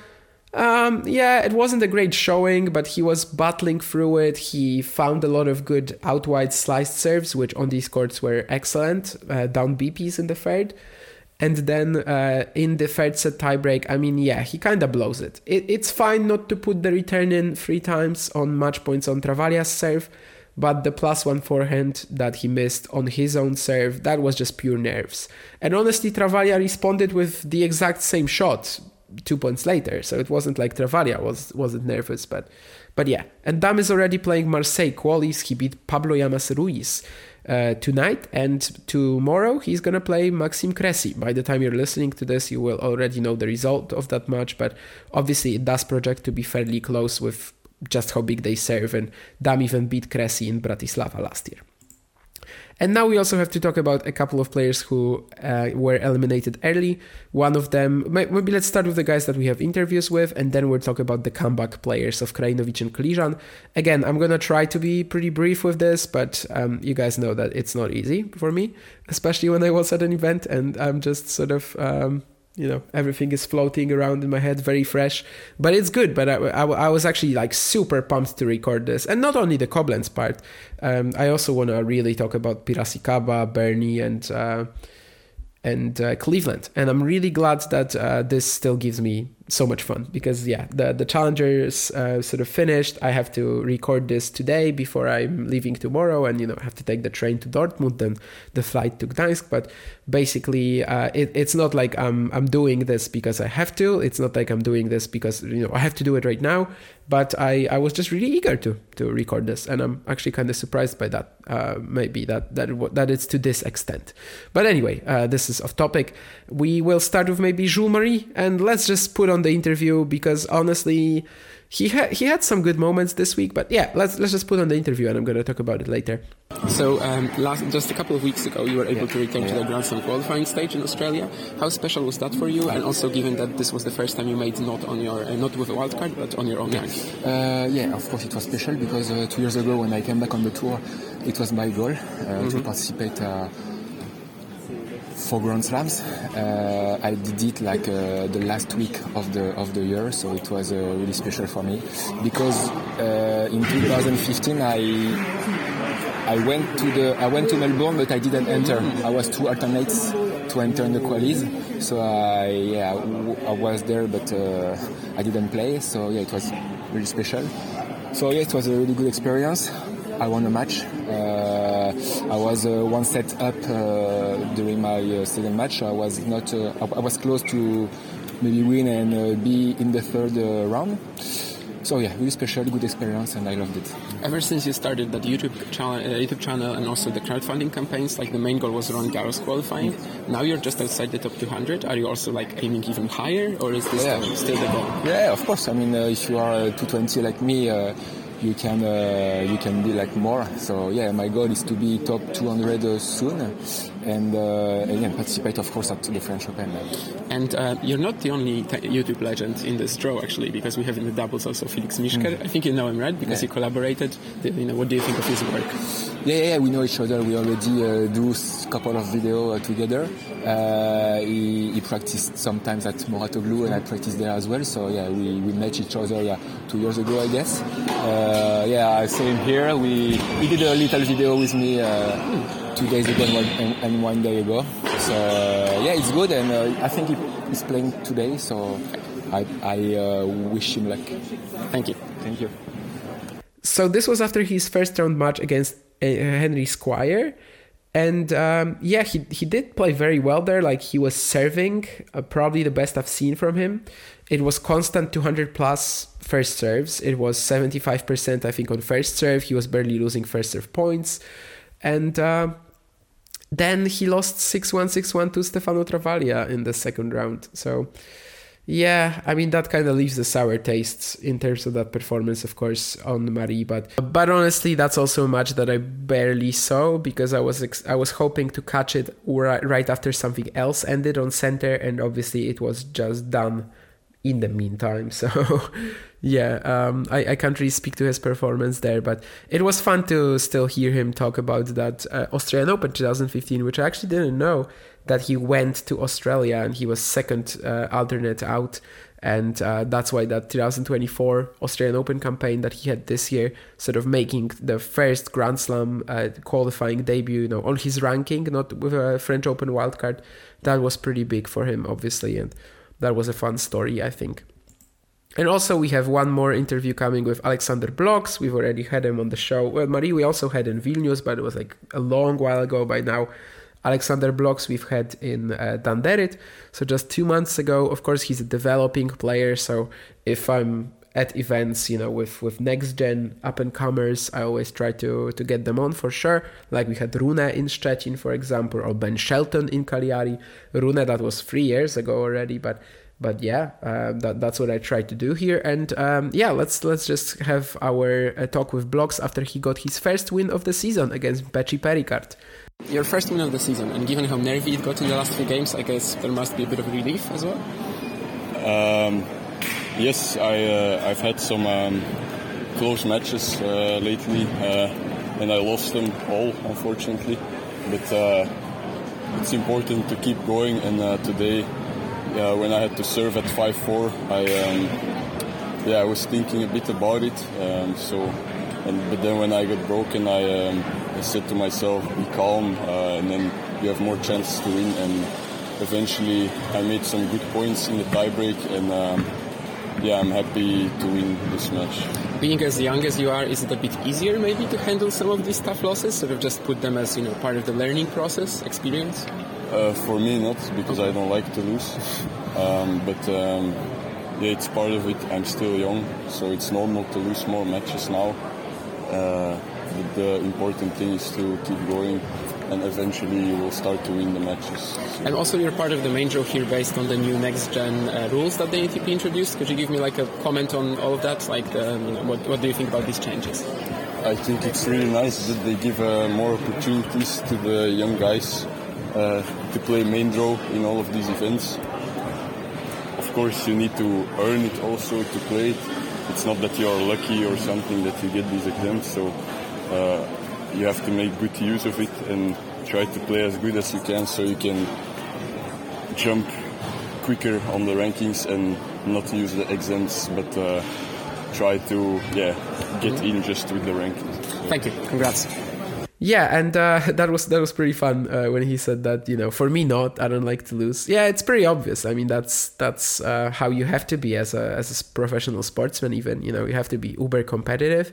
um, yeah, it wasn't a great showing, but he was battling through it. He found a lot of good out-wide sliced serves, which on these courts were excellent, uh, down B Ps in the third. And then uh, in the third set tiebreak, I mean, yeah, he kind of blows it. it. It's fine not to put the return in three times on match points on Travaglia's serve, but the plus one forehand that he missed on his own serve, that was just pure nerves. And honestly, Travaglia responded with the exact same shot two points later, so it wasn't like Travaglia was, wasn't nervous, but but yeah. And Damm is already playing Marseille qualies. He beat Pablo Llamas Ruiz uh, tonight, and tomorrow he's going to play Maxime Cressy. By the time you're listening to this, you will already know the result of that match, but obviously it does project to be fairly close with just how big they serve, and Damm even beat Cressy in Bratislava last year. And now we also have to talk about a couple of players who uh, were eliminated early. One of them, maybe let's start with the guys that we have interviews with, and then we'll talk about the comeback players of Krajinovic and Kližan. Again, I'm going to try to be pretty brief with this, but um, you guys know that it's not easy for me, especially when I was at an event, and I'm just sort of... Um, you know, everything is floating around in my head, very fresh, but it's good. But I, I, I was actually like super pumped to record this. And not only the Koblenz part, um, I also want to really talk about Piracicaba, Bernie, and uh, and uh, Cleveland. And I'm really glad that uh, this still gives me so much fun because, yeah, the, the Challengers uh, sort of finished. I have to record this today before I'm leaving tomorrow, and, you know, I have to take the train to Dortmund, then the flight to Gdańsk. But basically, uh, it, it's not like I'm, I'm doing this because I have to. It's not like I'm doing this because, you know, I have to do it right now. But I, I was just really eager to to record this, and I'm actually kind of surprised by that, uh, maybe, that that, it, that it's to this extent. But anyway, uh, this is off topic. We will start with maybe Jules Marie, and let's just put on on the interview, because honestly, he had he had some good moments this week. But yeah, let's let's just put on the interview, and I'm going to talk about it later. So um, last just a couple of weeks ago, you were able yeah. to return yeah. to the Grand Slam qualifying stage in Australia. How special was that for you? And also, given that this was the first time you made not on your uh, not with a wild card, but on your own ranking. Uh, yeah, of course, it was special because uh, two years ago when I came back on the tour, it was my goal uh, mm-hmm. to participate. Uh, For Grand Slams, uh, I did it like uh, the last week of the of the year, so it was uh, really special for me because uh, in twenty fifteen I I went to the I went to Melbourne, but I didn't enter. I was two alternates to enter in the qualies, so I yeah I, w- I was there, but uh, I didn't play. So yeah, it was really special. So yeah, it was a really good experience. I won a match. Uh, I was uh, one set up uh, during my uh, second match. I was not. Uh, I was close to maybe win and uh, be in the third uh, round. So yeah, really special, good experience, and I loved it. Ever since you started that YouTube channel, uh, YouTube channel, and also the crowdfunding campaigns, like the main goal was Roland Garros qualifying. Mm-hmm. Now you're just outside the top two hundred. Are you also like aiming even higher, or is this yeah. still, still the goal? Yeah, of course. I mean, uh, if you are uh, two twenty like me. Uh, You can uh, you can be like more. So yeah, my goal is to be top two hundred uh, soon, and uh, and yeah, participate of course at the French Open. And uh, you're not the only t- YouTube legend in this draw actually, because we have in the doubles also Felix Mischker. Mm. I think you know him, right? Because yeah. he collaborated. You know, what do you think of his work? Yeah, yeah, we know each other. We already uh, do a couple of videos uh, together. Uh, he, he practiced sometimes at Mouratoglou, and I practiced there as well. So yeah, we, we met each other yeah, two years ago, I guess. Uh, Uh, yeah, I saw him here. We he did a little video with me uh, two days ago and one, and, and one day ago. So uh, yeah, it's good, and uh, I think he, he's playing today. So I I uh, wish him luck. Thank you, thank you. So this was after his first round match against uh, Henry Squire, and um, yeah, he he did play very well there. Like he was serving, uh, probably the best I've seen from him. It was constant two hundred plus first serves. It was seventy-five percent, I think, on first serve. He was barely losing first serve points. And uh, then he lost six one, six one to Stefano Travaglia in the second round. So, yeah, I mean, that kind of leaves the sour tastes in terms of that performance, of course, on Marie. But but honestly, that's also a match that I barely saw because I was ex- I was hoping to catch it right, right after something else ended on center. And obviously, it was just done in the meantime. So yeah, um, I, I can't really speak to his performance there, but it was fun to still hear him talk about that uh, Australian Open twenty fifteen, which I actually didn't know that he went to Australia and he was second uh, alternate out. And uh, that's why that twenty twenty-four Australian Open campaign that he had this year, sort of making the first Grand Slam uh, qualifying debut, you know, on his ranking, not with a French Open wildcard, that was pretty big for him, obviously. And that was a fun story, I think. And also we have one more interview coming with Alexander Blockx. We've already had him on the show. Well, Marie we also had in Vilnius, but it was like a long while ago by now. Alexander Blockx we've had in uh, Danderit. So just two months ago. Of course, he's a developing player. So if I'm at events, you know, with, with next-gen up-and-comers, I always try to, to get them on for sure. Like we had Rune in Szczecin, for example, or Ben Shelton in Cagliari. Rune, that was three years ago already, but but yeah, uh, that, that's what I try to do here. And um, yeah, let's let's just have our uh, talk with Blockx after he got his first win of the season against Pecci-Pericard. Your first win of the season, and given how nervy it got in the last few games, I guess there must be a bit of relief as well? Um... Yes, I, uh, I've had some um, close matches uh, lately, uh, and I lost them all, unfortunately. But uh, it's important to keep going, and uh, today, uh, when I had to serve at five four, I um, yeah, I was thinking a bit about it. Um, so, and, but then when I got broken, I, um, I said to myself, be calm, uh, and then you have more chances to win. And eventually, I made some good points in the tiebreak, and Um, yeah, I'm happy to win this match. Being as young as you are, is it a bit easier maybe to handle some of these tough losses? Sort of just put them as, you know, part of the learning process, experience? Uh, for me, not, because I don't like to lose. Um, but um, yeah, it's part of it. I'm still young, so it's normal to lose more matches now. Uh, but the important thing is to keep going. and eventually you will start to win the matches. So. And also you're part of the main draw here based on the new next-gen uh, rules that the A T P introduced. Could you give me like a comment on all of that? Like, um, you know, what, what do you think about these changes? I think it's really nice that they give uh, more opportunities to the young guys uh, to play main draw in all of these events. Of course, you need to earn it also to play it. It's not that you are lucky or something that you get these exams, so uh, you have to make good use of it and try to play as good as you can so you can jump quicker on the rankings and not use the exams, but uh, try to yeah get mm-hmm. in just with the rankings. Yeah. Thank you. Congrats. Yeah, and uh, that was that was pretty fun uh, when he said that, you know, for me not, I don't like to lose. Yeah, it's pretty obvious. I mean, that's that's uh, how you have to be as a as a professional sportsman even, you know, you have to be uber competitive.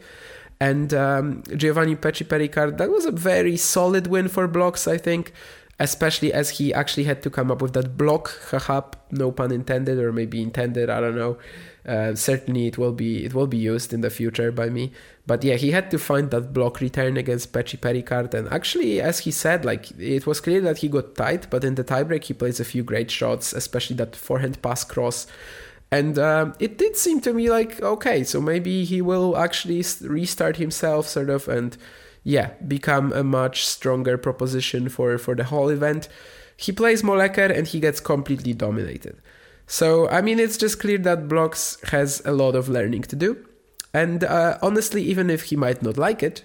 And um, Giovanni Pecci-Pericard, that was a very solid win for Blockx, I think, especially as he actually had to come up with that block, haha, no pun intended, or maybe intended, I don't know. Uh, certainly it will be it will be used in the future by me, but yeah, he had to find that block return against Pecci-Pericard, and actually, as he said, like, it was clear that he got tight, but in the tiebreak he plays a few great shots, especially that forehand pass cross, and um, it did seem to me like, okay, so maybe he will actually restart himself sort of, and yeah, become a much stronger proposition for for the whole event. He plays Molleker and he gets completely dominated. So, I mean, it's just clear that Blockx has a lot of learning to do. And uh, honestly, even if he might not like it,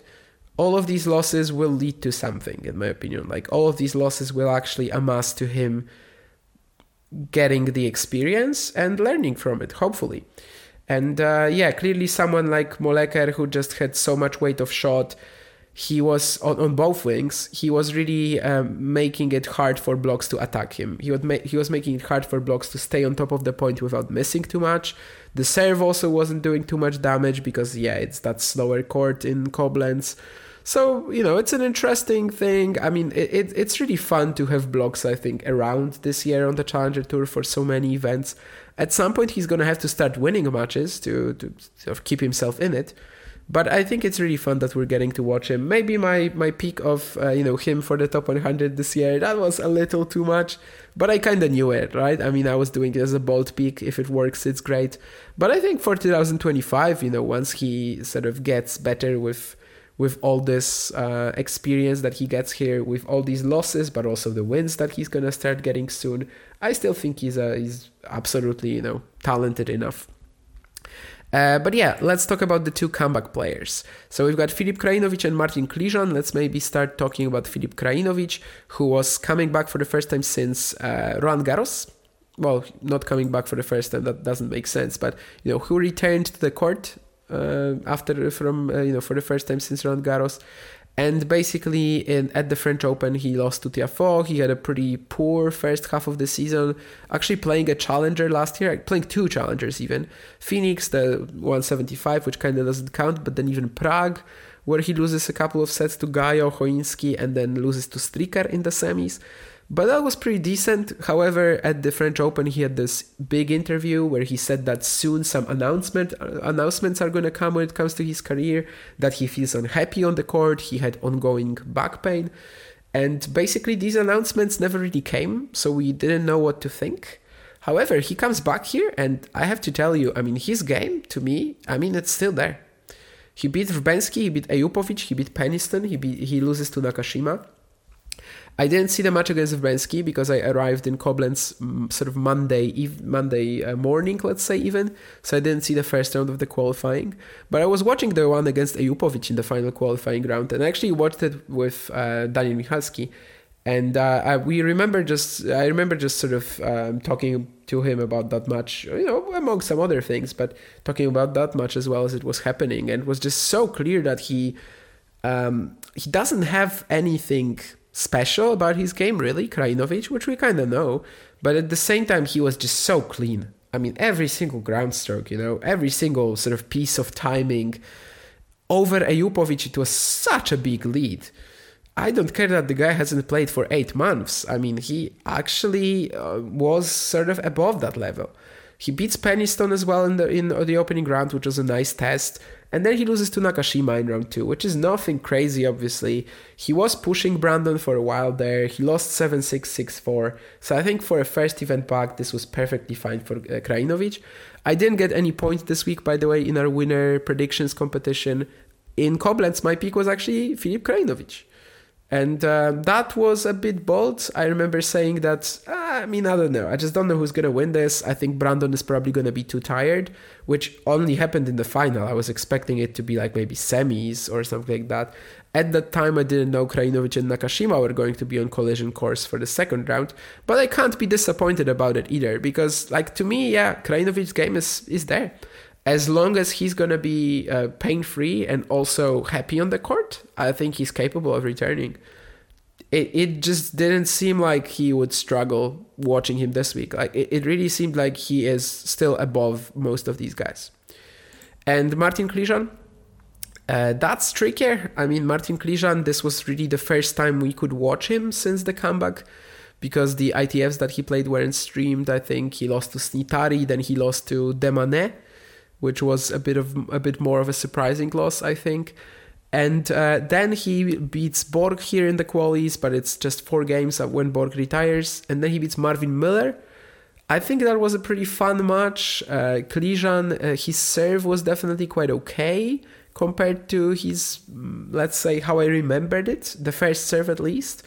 all of these losses will lead to something, in my opinion. Like, all of these losses will actually amass to him getting the experience and learning from it, hopefully. And uh, yeah, clearly someone like Molleker, who just had so much weight of shot, he was, on, on both wings, he was really um, making it hard for Blockx to attack him. He, would ma- he was making it hard for Blockx to stay on top of the point without missing too much. The serve also wasn't doing too much damage because, yeah, it's that slower court in Koblenz. So, you know, it's an interesting thing. I mean, it, it, it's really fun to have Blockx, I think, around this year on the Challenger Tour for so many events. At some point, he's going to have to start winning matches to, to sort of keep himself in it. But I think it's really fun that we're getting to watch him. Maybe my, my peak of, uh, you know, him for the top one hundred this year, that was a little too much. But I kind of knew it, right? I mean, I was doing it as a bold peak. If it works, it's great. But I think for two thousand twenty-five, you know, once he sort of gets better with with all this uh, experience that he gets here, with all these losses, but also the wins that he's going to start getting soon, I still think he's uh, he's absolutely, you know, talented enough. Uh, but yeah, let's talk about the two comeback players. So we've got Filip Krajinovic and Martin Kližan. Let's maybe start talking about Filip Krajinovic, who was coming back for the first time since uh, Roland Garros. Well, not coming back for the first time, that doesn't make sense. But, you know, who returned to the court uh, after from, uh, you know, for the first time since Roland Garros. And basically, in, at the French Open, he lost to Tiafoe. He had a pretty poor first half of the season, actually playing a challenger last year, playing two challengers even. Phoenix, the one seventy-five, which kind of doesn't count, but then even Prague, where he loses a couple of sets to Gaio, Hoyinski, and then loses to Stricker in the semis. But that was pretty decent. However, at the French Open, he had this big interview where he said that soon some announcement announcements are going to come when it comes to his career, that he feels unhappy on the court, he had ongoing back pain. And basically, these announcements never really came, so we didn't know what to think. However, he comes back here, and I have to tell you, I mean, his game, to me, I mean, it's still there. He beat Vrbenski, he beat Ejupovic, he beat Peniston, he beat, he loses to Nakashima. I didn't see the match against Vrbenski because I arrived in Koblenz sort of Monday eve- Monday morning, let's say even. So I didn't see the first round of the qualifying. But I was watching the one against Ejupovic in the final qualifying round. And I actually watched it with uh, Daniel Michalski. And uh, I, we remember just, I remember just sort of um, talking to him about that match, you know, among some other things. But talking about that match as well as it was happening. And it was just so clear that he um, he doesn't have anything special about his game, really, Krajinovic, which we kind of know, but at the same time, he was just so clean. I mean, every single ground stroke, you know, every single sort of piece of timing. Over Ejupovic, it was such a big lead. I don't care that the guy hasn't played for eight months. I mean, he actually uh, was sort of above that level. He beats Peniston as well in the in the opening round, which was a nice test. And then he loses to Nakashima in round two, which is nothing crazy, obviously. He was pushing Brandon for a while there. He lost seven six, six four. So I think for a first event back, this was perfectly fine for uh, Krajinovic. I didn't get any points this week, by the way, in our winner predictions competition. In Koblenz, my pick was actually Filip Krajinovic. And uh, that was a bit bold. I remember saying that, uh, I mean, I don't know. I just don't know who's going to win this. I think Brandon is probably going to be too tired, which only happened in the final. I was expecting it to be like maybe semis or something like that. At that time, I didn't know Krajinovic and Nakashima were going to be on collision course for the second round, but I can't be disappointed about it either because, like, to me, yeah, Krajinovic's game is, is there. As long as he's going to be uh, pain-free and also happy on the court, I think he's capable of returning. It it just didn't seem like he would struggle watching him this week. Like it, it really seemed like he is still above most of these guys. And Martin Kližan, uh, that's trickier. I mean, Martin Kližan, this was really the first time we could watch him since the comeback, because the I T Fs that he played weren't streamed. I think he lost to Snitari, then he lost to Demanet, which was a bit of a bit more of a surprising loss, I think. And uh, then he beats Borg here in the qualies, but it's just four games when Borg retires. And then he beats Marvin Miller. I think that was a pretty fun match. Uh, Kližan, uh, his serve was definitely quite okay compared to his, let's say, how I remembered it, the first serve at least.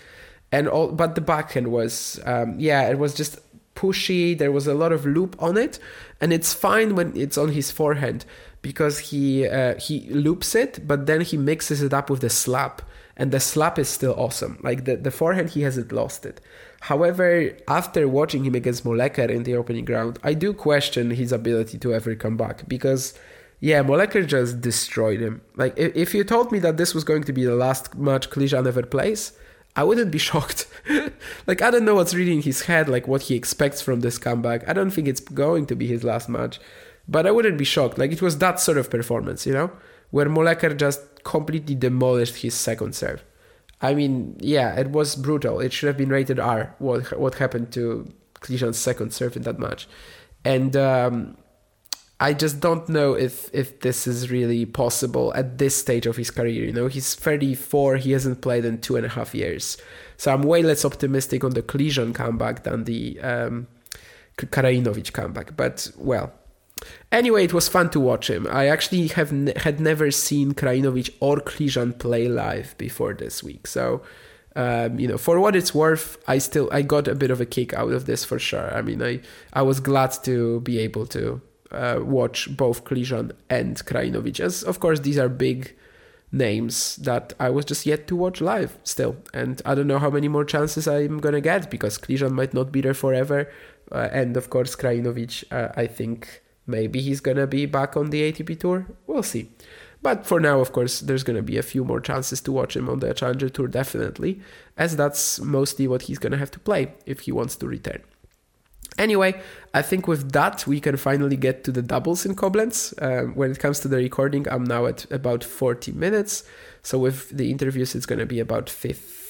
And all, but the backhand was, um, yeah, it was just pushy. There was a lot of loop on it, and it's fine when it's on his forehand because he uh, he loops it, but then he mixes it up with the slap, and the slap is still awesome. Like the, the forehand, he hasn't lost it. However, after watching him against Molleker in the opening round, I do question his ability to ever come back because, yeah, Molleker just destroyed him. Like if, if you told me that this was going to be the last match Kližan ever plays, I wouldn't be shocked. Like, I don't know what's really in his head, like what he expects from this comeback. I don't think it's going to be his last match, but I wouldn't be shocked. Like, it was that sort of performance, you know, where Molleker just completely demolished his second serve. I mean, yeah, it was brutal. It should have been rated R, what what happened to Kližan's second serve in that match. And um, I just don't know if, if this is really possible at this stage of his career. You know, he's thirty-four, he hasn't played in two and a half years. So I'm way less optimistic on the Kližan comeback than the um, Krajinovic comeback. But, well, anyway, it was fun to watch him. I actually have ne- had never seen Krajinovic or Kližan play live before this week. So, um, you know, for what it's worth, I still I got a bit of a kick out of this for sure. I mean, I, I was glad to be able to Uh, watch both Kližan and Krajinovic, as of course these are big names that I was just yet to watch live still, and I don't know how many more chances I'm gonna get because Kližan might not be there forever, uh, and of course Krajinovic, uh, I think maybe he's gonna be back on the A T P tour, we'll see, but for now of course there's gonna be a few more chances to watch him on the Challenger Tour definitely, as that's mostly what he's gonna have to play if he wants to return. Anyway, I think with that, we can finally get to the doubles in Koblenz. Um, when it comes to the recording, I'm now at about forty minutes. So with the interviews, it's going to be about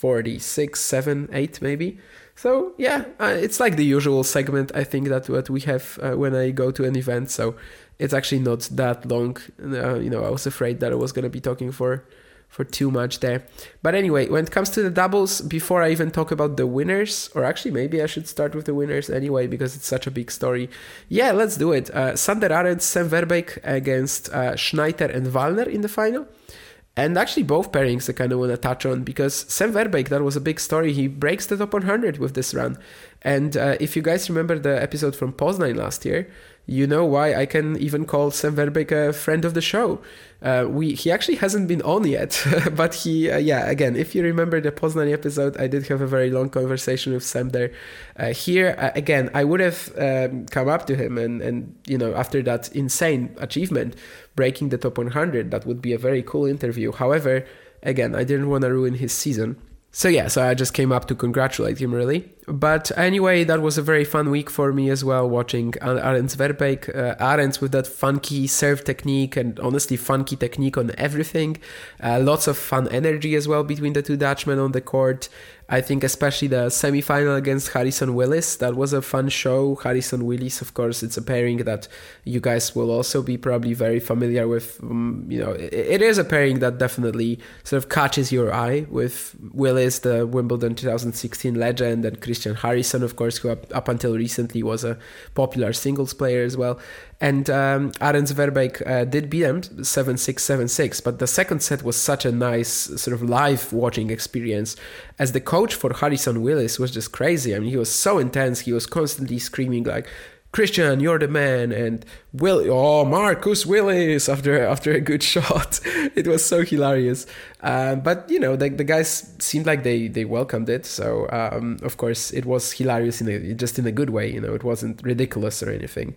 forty-six, seven, eight maybe. So yeah, uh, it's like the usual segment, I think, that what we have uh, when I go to an event. So it's actually not that long. Uh, you know, I was afraid that I was going to be talking for... for too much there. But anyway, when it comes to the doubles, before I even talk about the winners, or actually maybe I should start with the winners anyway, because it's such a big story. Yeah, let's do it. Uh, Sander Arends, Sam Verbeek against uh, Schneider and Wallner in the final. And actually both pairings I kind of want to touch on, because Sam Verbeek, that was a big story. He breaks the top one hundred with this run. And uh, if you guys remember the episode from Poznań last year, you know why I can even call Sam Verbeek a friend of the show. Uh, we he actually hasn't been on yet, but he, uh, yeah, again, if you remember the Poznań episode, I did have a very long conversation with Sam there. Uh, here, uh, again, I would have um, come up to him and, and, you know, after that insane achievement, breaking the top one hundred, that would be a very cool interview. However, again, I didn't want to ruin his season. So yeah, so I just came up to congratulate him, really. But anyway, that was a very fun week for me as well, watching Arends Verbeek. Uh, Arends with that funky serve technique and honestly funky technique on everything. Uh, lots of fun energy as well between the two Dutchmen on the court. I think especially the semi-final against Harrison Willis, that was a fun show. Harrison Willis, of course, it's a pairing that you guys will also be probably very familiar with. Um, you know, it, it is a pairing that definitely sort of catches your eye, with Willis, the Wimbledon two thousand sixteen legend, and Christian Harrison, of course, who up, up until recently was a popular singles player as well. And um, Arends Verbeek uh, did beat him seven six, seven six, but the second set was such a nice sort of live watching experience, as the coach for Harrison Willis was just crazy. I mean, he was so intense. He was constantly screaming like, "Christian, you're the man," and Will, oh, Marcus Willis, after after a good shot. It was so hilarious. Uh, but, you know, the, the guys seemed like they, they welcomed it. So, um, of course, it was hilarious in a, just in a good way. You know, it wasn't ridiculous or anything.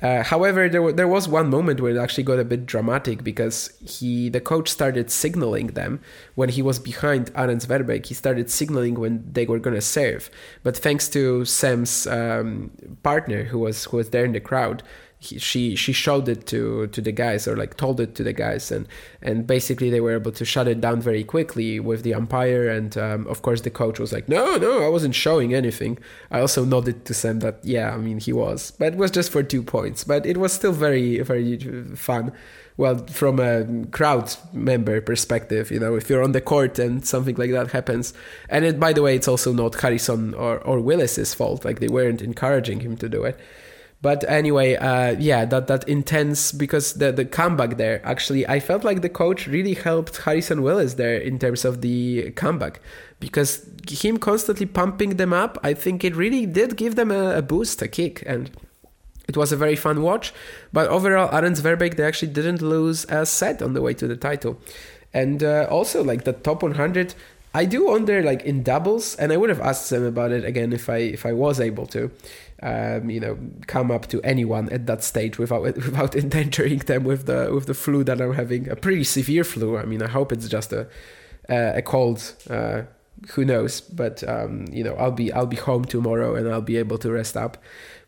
Uh, however, there, were, there was one moment where it actually got a bit dramatic, because he, the coach started signaling them when he was behind Arends Verbeek. He started signaling when they were going to serve. But thanks to Sam's um, partner, who was who was there in the crowd, he, she she showed it to, to the guys, or like told it to the guys. And, and basically they were able to shut it down very quickly with the umpire. And um, of course, the coach was like, no, no, I wasn't showing anything. I also nodded to Sam that, yeah, I mean, he was. But it was just for two points. But it was still very, very fun. Well, from a crowd member perspective, you know, if you're on the court and something like that happens. And it, by the way, it's also not Harrison or, or Willis's fault. Like, they weren't encouraging him to do it. But anyway, uh, yeah, that, that intense, because the, the comeback there, actually, I felt like the coach really helped Harrison Willis there in terms of the comeback, because him constantly pumping them up, I think it really did give them a, a boost, a kick. And it was a very fun watch, but overall, Arends Verbeek, they actually didn't lose a set on the way to the title. And uh, also, like, the top one hundred, I do wonder, like, in doubles, and I would have asked them about it again if I if I was able to, um, you know, come up to anyone at that stage without without endangering them with the with the flu that I'm having, a pretty severe flu. I mean, I hope it's just a a cold. Uh, who knows? But um, you know, I'll be I'll be home tomorrow and I'll be able to rest up.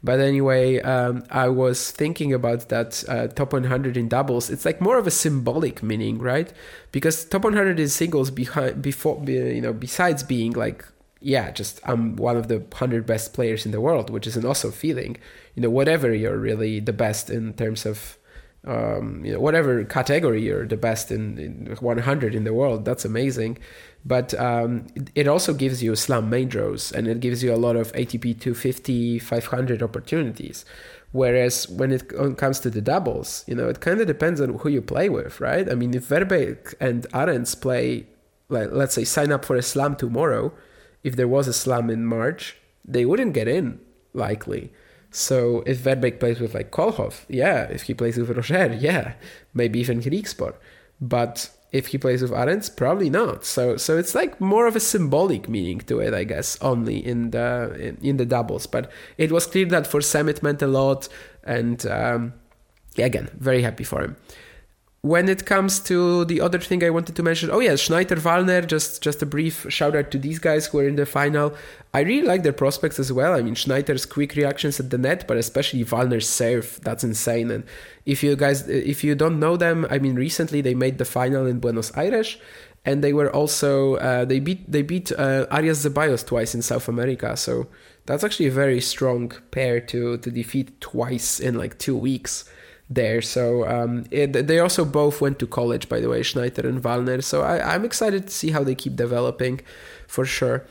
But anyway, um, I was thinking about that uh, top one hundred in doubles. It's like more of a symbolic meaning, right? Because top one hundred in singles, behind, before, you know, besides being like, yeah, just I'm one of the one hundred best players in the world, which is an awesome feeling. You know, whatever you're really the best in terms of, um, you know, whatever category you're the best in, in one hundred in the world, that's amazing. But um, it also gives you slam main draws, and it gives you a lot of A T P two fifty, five hundred opportunities. Whereas when it comes to the doubles, you know, it kind of depends on who you play with, right? I mean, if Verbeek and Arends play, like, let's say, sign up for a slam tomorrow, if there was a slam in March, they wouldn't get in, likely. So if Verbeek plays with, like, Kolhoff, yeah. If he plays with Roger, yeah. Maybe even Krikspor. But if he plays with Arends, probably not. So so it's like more of a symbolic meaning to it, I guess, only in the in, in the doubles. But it was clear that for Sam it meant a lot. And um, again, very happy for him. When it comes to the other thing I wanted to mention, oh yeah, Schneider-Wallner, just, just a brief shout out to these guys who are in the final. I really like their prospects as well. I mean, Schneider's quick reactions at the net, but especially Wallner's serve, that's insane. And if you guys, if you don't know them, I mean, recently they made the final in Buenos Aires, and they were also, uh, they beat they beat uh, Arias Zeballos twice in South America. So that's actually a very strong pair to to defeat twice in like two weeks. There, so um, it, they also both went to college, by the way, Schneider and Wallner. So I, I'm excited to see how they keep developing, for sure.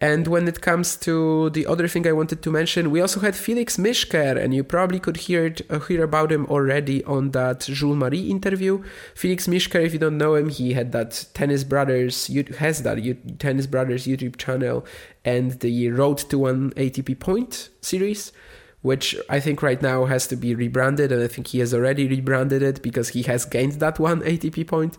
And when it comes to the other thing I wanted to mention, we also had Felix Mischker, and you probably could hear it, uh, hear about him already on that Jules Marie interview. Felix Mischker, if you don't know him, he had that Tennis Brothers, has that Tennis Brothers YouTube channel and the Road to One A T P Point series, which I think right now has to be rebranded, and I think he has already rebranded it because he has gained that one A T P point.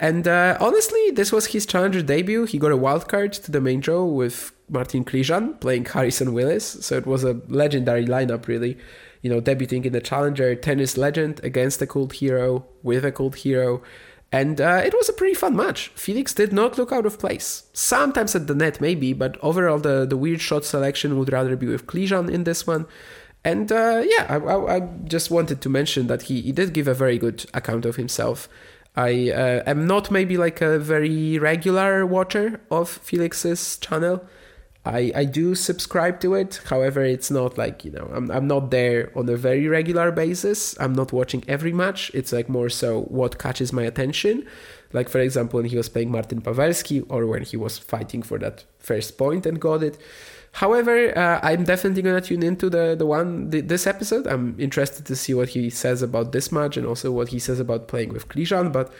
And uh, honestly, this was his challenger debut. He got a wild card to the main draw with Martin Kližan playing Harrison Willis, so it was a legendary lineup, really. You know, debuting in the challenger, tennis legend against a cult hero, with a cult hero. And uh, it was a pretty fun match. Felix did not look out of place. Sometimes at the net, maybe, but overall the, the weird shot selection would rather be with Kližan in this one. And uh, yeah, I, I, I just wanted to mention that he, he did give a very good account of himself. I uh, am not maybe like a very regular watcher of Felix's channel. I, I do subscribe to it. However, it's not like, you know, I'm I'm not there on a very regular basis. I'm not watching every match. It's like more so what catches my attention. Like, for example, when he was playing Martin Pavelski or when he was fighting for that first point and got it. However, uh, I'm definitely going to tune into the, the one, the, this episode. I'm interested to see what he says about this match and also what he says about playing with Kližan. But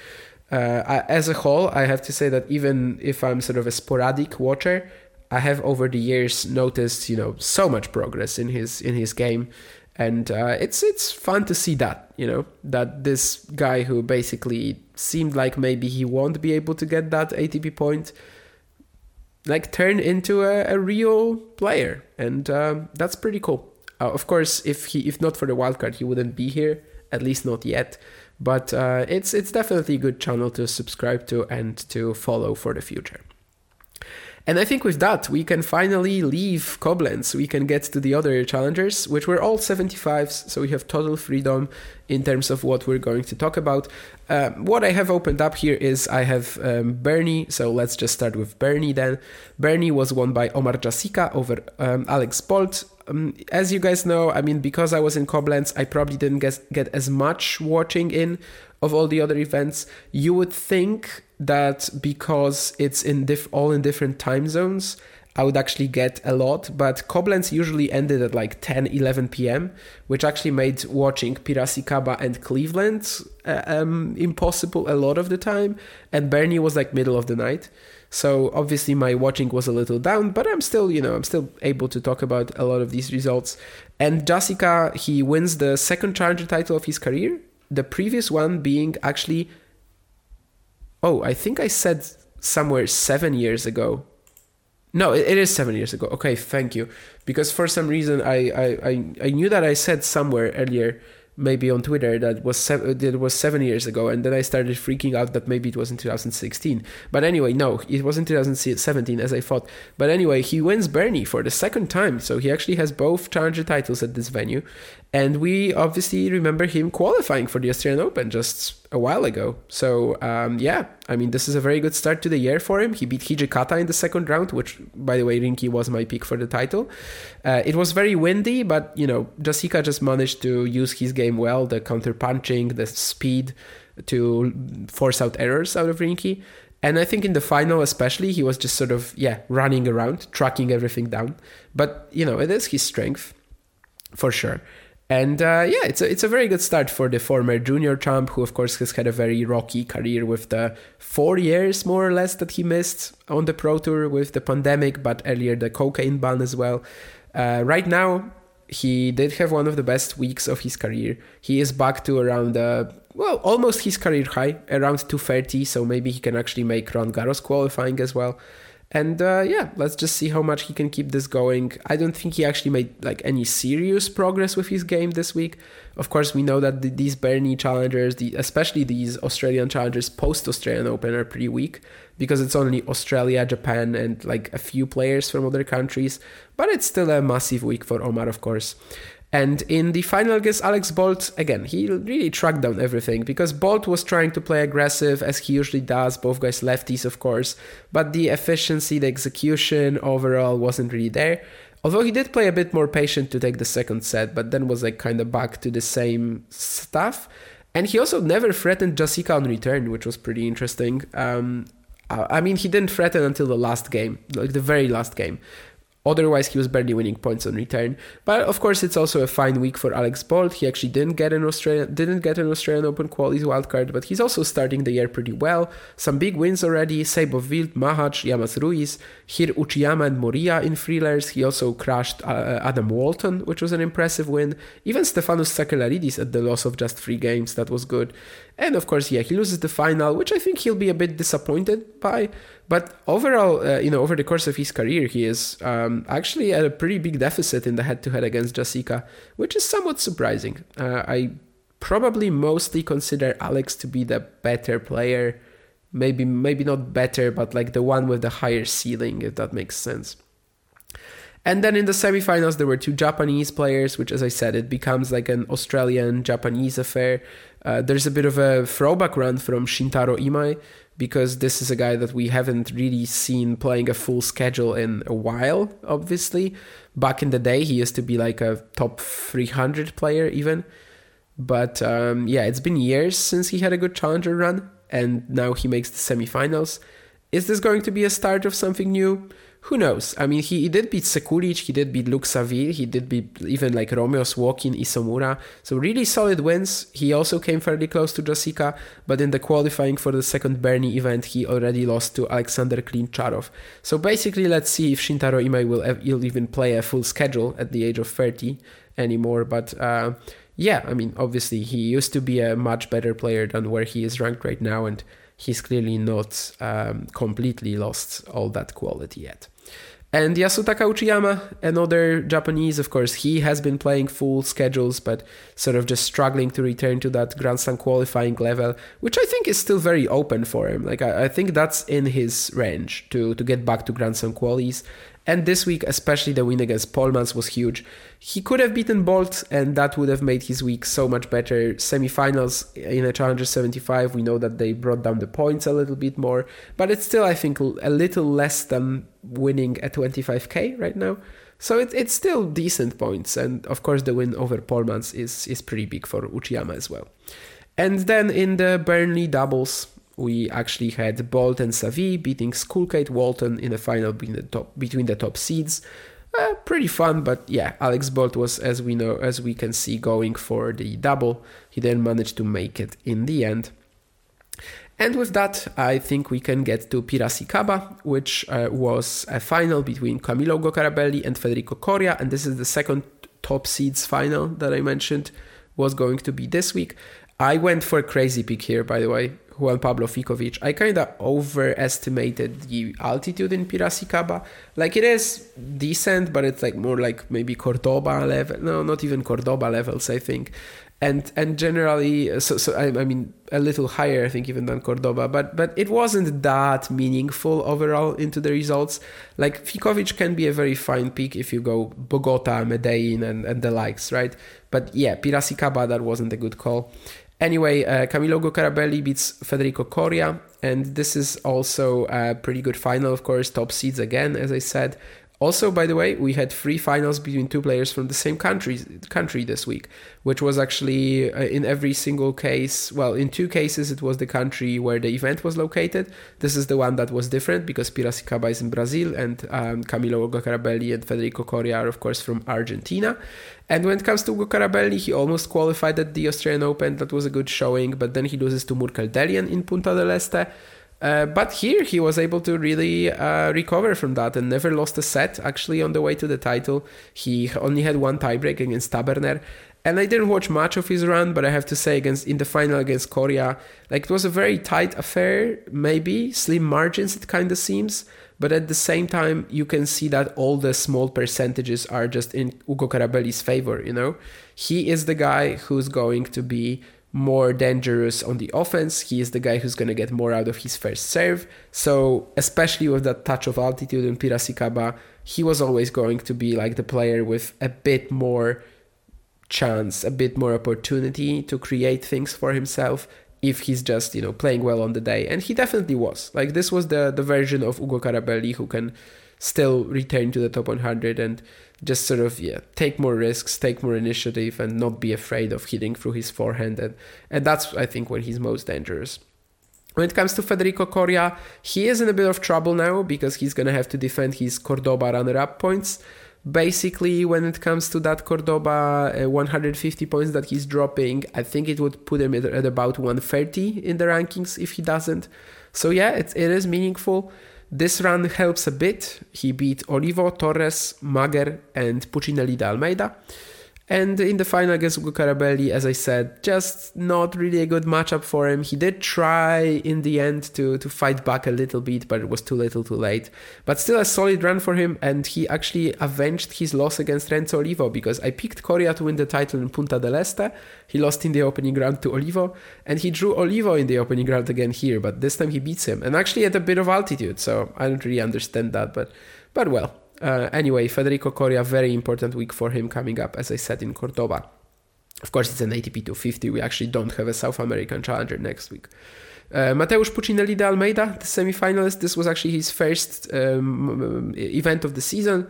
uh, I, as a whole, I have to say that even if I'm sort of a sporadic watcher, I have over the years noticed, you know, so much progress in his in his game. And uh, it's it's fun to see that, you know, that this guy who basically seemed like maybe he won't be able to get that A T P point, like, turn into a, a real player. And um, that's pretty cool. Uh, of course, if he if not for the wildcard, he wouldn't be here, at least not yet. But uh, it's it's definitely a good channel to subscribe to and to follow for the future. And I think with that, we can finally leave Koblenz. We can get to the other challengers, which were all seventy-fives. So we have total freedom in terms of what we're going to talk about. Uh, what I have opened up here is I have um, Bernie. So let's just start with Bernie then. Bernie was won by Omar Jasika over um, Alex Bolt. Um, as you guys know, I mean, because I was in Koblenz, I probably didn't get, get as much watching in of all the other events. You would think that because it's in diff- all in different time zones, I would actually get a lot, but Koblenz usually ended at like ten, eleven p.m., which actually made watching Piracicaba and Cleveland uh, um, impossible a lot of the time, and Bernie was like middle of the night. So obviously my watching was a little down, but I'm still, you know, I'm still able to talk about a lot of these results. And Jasika, he wins the second challenger title of his career, the previous one being actually... Oh, I think I said somewhere seven years ago. No, it, it is seven years ago. Okay, thank you. Because for some reason, I, I, I, I knew that I said somewhere earlier, maybe on Twitter, that was seven, that was seven years ago. And then I started freaking out that maybe it was in two thousand sixteen. But anyway, no, it was in two thousand seventeen, as I thought. But anyway, he wins Bernie for the second time. So he actually has both challenger titles at this venue. And we obviously remember him qualifying for the Austrian Open just a while ago. So, um, yeah, I mean, this is a very good start to the year for him. He beat Hijikata in the second round, which, by the way, Rinki was my pick for the title. Uh, it was very windy, but, you know, Jasika just managed to use his game well, the counter-punching, the speed to force out errors out of Rinki. And I think in the final especially, he was just sort of, yeah, running around, tracking everything down. But, you know, it is his strength, for sure. And uh, yeah, it's a, it's a very good start for the former junior champ, who of course has had a very rocky career with the four years more or less that he missed on the Pro Tour with the pandemic, but earlier the cocaine ban as well. Uh, right now, he did have one of the best weeks of his career. He is back to around, uh, well, almost his career high, around two thirty, so maybe he can actually make Ron Garros qualifying as well. And uh, yeah, let's just see how much he can keep this going. I don't think he actually made like any serious progress with his game this week. Of course, we know that the, these Bernie challengers, the, especially these Australian challengers post-Australian Open, are pretty weak because it's only Australia, Japan, and like a few players from other countries. But it's still a massive week for Omar, of course. And in the final against Alex Bolt, again, he really tracked down everything because Bolt was trying to play aggressive as he usually does, both guys lefties, of course, but the efficiency, the execution overall wasn't really there. Although he did play a bit more patient to take the second set, but then was like kind of back to the same stuff. And he also never threatened Jasika on return, which was pretty interesting. Um, I mean, he didn't threaten until the last game, like the very last game. Otherwise, he was barely winning points on return. But of course, it's also a fine week for Alex Bolt. He actually didn't get an Australian didn't get an Australian Open Qualies wildcard, but he's also starting the year pretty well. Some big wins already: Seibovild, Mahac, Yamas Ruiz, Hir Uchiyama, and Moria in three-layers. He also crashed uh, Adam Walton, which was an impressive win. Even Stefanos Sakellarides at the loss of just three games. That was good. And of course, yeah, he loses the final, which I think he'll be a bit disappointed by. But overall, uh, you know, over the course of his career, he is um, actually at a pretty big deficit in the head-to-head against Jasika, which is somewhat surprising. Uh, I probably mostly consider Alex to be the better player. Maybe, maybe not better, but like the one with the higher ceiling, if that makes sense. And then in the semifinals, there were two Japanese players, which, as I said, it becomes like an Australian-Japanese affair. Uh, there's a bit of a throwback run from Shintaro Imai, because this is a guy that we haven't really seen playing a full schedule in a while, obviously. Back in the day, he used to be like a top three hundred player even. But um, yeah, it's been years since he had a good challenger run, and now he makes the semifinals. Is this going to be a start of something new? Who knows? I mean, he, he did beat Sekulic, he did beat Luke Saville, he did beat even like Romeo Swokin, Isomura. So really solid wins. He also came fairly close to Jasika, but in the qualifying for the second Bernie event, he already lost to Alexander Klincharov. So basically, let's see if Shintaro Imai will, will even play a full schedule at the age of thirty anymore. But uh, yeah, I mean, obviously, he used to be a much better player than where he is ranked right now, and he's clearly not um, completely lost all that quality yet. And Yasutaka Uchiyama, another Japanese, of course, he has been playing full schedules, but sort of just struggling to return to that Grand Slam qualifying level, which I think is still very open for him. Like, I, I think that's in his range to, to get back to Grand Slam qualies. And this week, especially the win against Polmans was huge. He could have beaten Bolt, and that would have made his week so much better. Semifinals in a Challenger seventy-five, we know that they brought down the points a little bit more, but it's still, I think, a little less than winning a twenty-five K right now. So it, it's still decent points, and of course the win over Polmans is, is pretty big for Uchiyama as well. And then in the Burnley doubles, we actually had Bolt and Saville beating Schoolcate Walton in a final between the top, between the top seeds. Uh, pretty fun, but yeah, Alex Bolt was, as we know, as we can see, going for the double. He then managed to make it in the end. And with that, I think we can get to Piracicaba, which uh, was a final between Camilo Ugo Carabelli and Federico Coria, and this is the second top seeds final that I mentioned was going to be this week. I went for a crazy pick here, by the way, Juan Pablo Fikovic. I kind of overestimated the altitude in Piracicaba. Like, it is decent, but it's like more like maybe Cordoba level. No, not even Cordoba levels, I think. And and generally, so so I, I mean, a little higher, I think, even than Cordoba. But but it wasn't that meaningful overall into the results. Like, Fikovic can be a very fine pick if you go Bogota, Medellin, and, and the likes, right? But yeah, Piracicaba, that wasn't a good call. Anyway, uh, Camilo Ugo Carabelli beats Federico Coria, and this is also a pretty good final, of course, top seeds again, as I said. Also, by the way, we had three finals between two players from the same country, country this week, which was actually uh, in every single case, well, in two cases, it was the country where the event was located. This is the one that was different because Piracicaba is in Brazil, and um, Camilo Ugo Carabelli and Federico Coria are, of course, from Argentina. And when it comes to Ugo Carabelli, he almost qualified at the Australian Open. That was a good showing, but then he loses to Murkeldelian in Punta del Este. Uh, but here he was able to really uh, recover from that and never lost a set, actually, on the way to the title. He only had one tiebreak against Taberner. And I didn't watch much of his run, but I have to say, against in the final against Coria, like, it was a very tight affair, maybe. Slim margins, it kind of seems. But at the same time, you can see that all the small percentages are just in Ugo Carabelli's favor, you know? He is the guy who's going to be more dangerous on the offense. He is the guy who's going to get more out of his first serve. So especially with that touch of altitude in Piracicaba, he was always going to be like the player with a bit more chance, a bit more opportunity to create things for himself if he's just, you know, playing well on the day. And he definitely was. Like, this was the, the version of Ugo Carabelli who can still return to the top one hundred and just sort of, yeah, take more risks, take more initiative, and not be afraid of hitting through his forehand. And, and that's, I think, when he's most dangerous. When it comes to Federico Coria, he is in a bit of trouble now because he's going to have to defend his Cordoba runner-up points. Basically, when it comes to that Cordoba uh, one hundred fifty points that he's dropping, I think it would put him at, at about one thirty in the rankings if he doesn't. So yeah, it, it is meaningful. This run helps a bit. He beat Olivo, Torres, Mager, and Puccinelli de Almeida. And in the final against Ugo Carabelli, as I said, just not really a good matchup for him. He did try in the end to, to fight back a little bit, but it was too little too late. But still a solid run for him, and he actually avenged his loss against Renzo Olivo, because I picked Coria to win the title in Punta del Este. He lost in the opening round to Olivo, and he drew Olivo in the opening round again here, but this time he beats him, and actually at a bit of altitude, so I don't really understand that, but, but well. Uh, anyway, Federico Coria, very important week for him coming up, as I said, in Cordoba. Of course, it's an A T P two fifty. We actually don't have a South American challenger next week. Uh, Mateusz Puccinelli de Almeida, the semi-finalist. This was actually his first um, event of the season.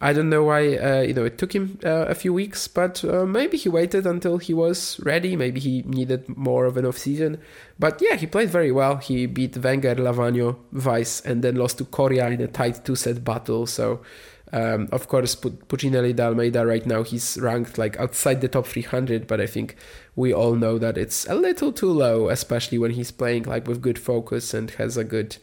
I don't know why uh, you know it took him uh, a few weeks, but uh, maybe he waited until he was ready. Maybe he needed more of an off-season. But yeah, he played very well. He beat Wenger, Lavagno, Weiss, and then lost to Coria in a tight two-set battle. So, um, of course, Puccinelli de Almeida right now, he's ranked like outside the top three hundred, but I think we all know that it's a little too low, especially when he's playing like with good focus and has a good...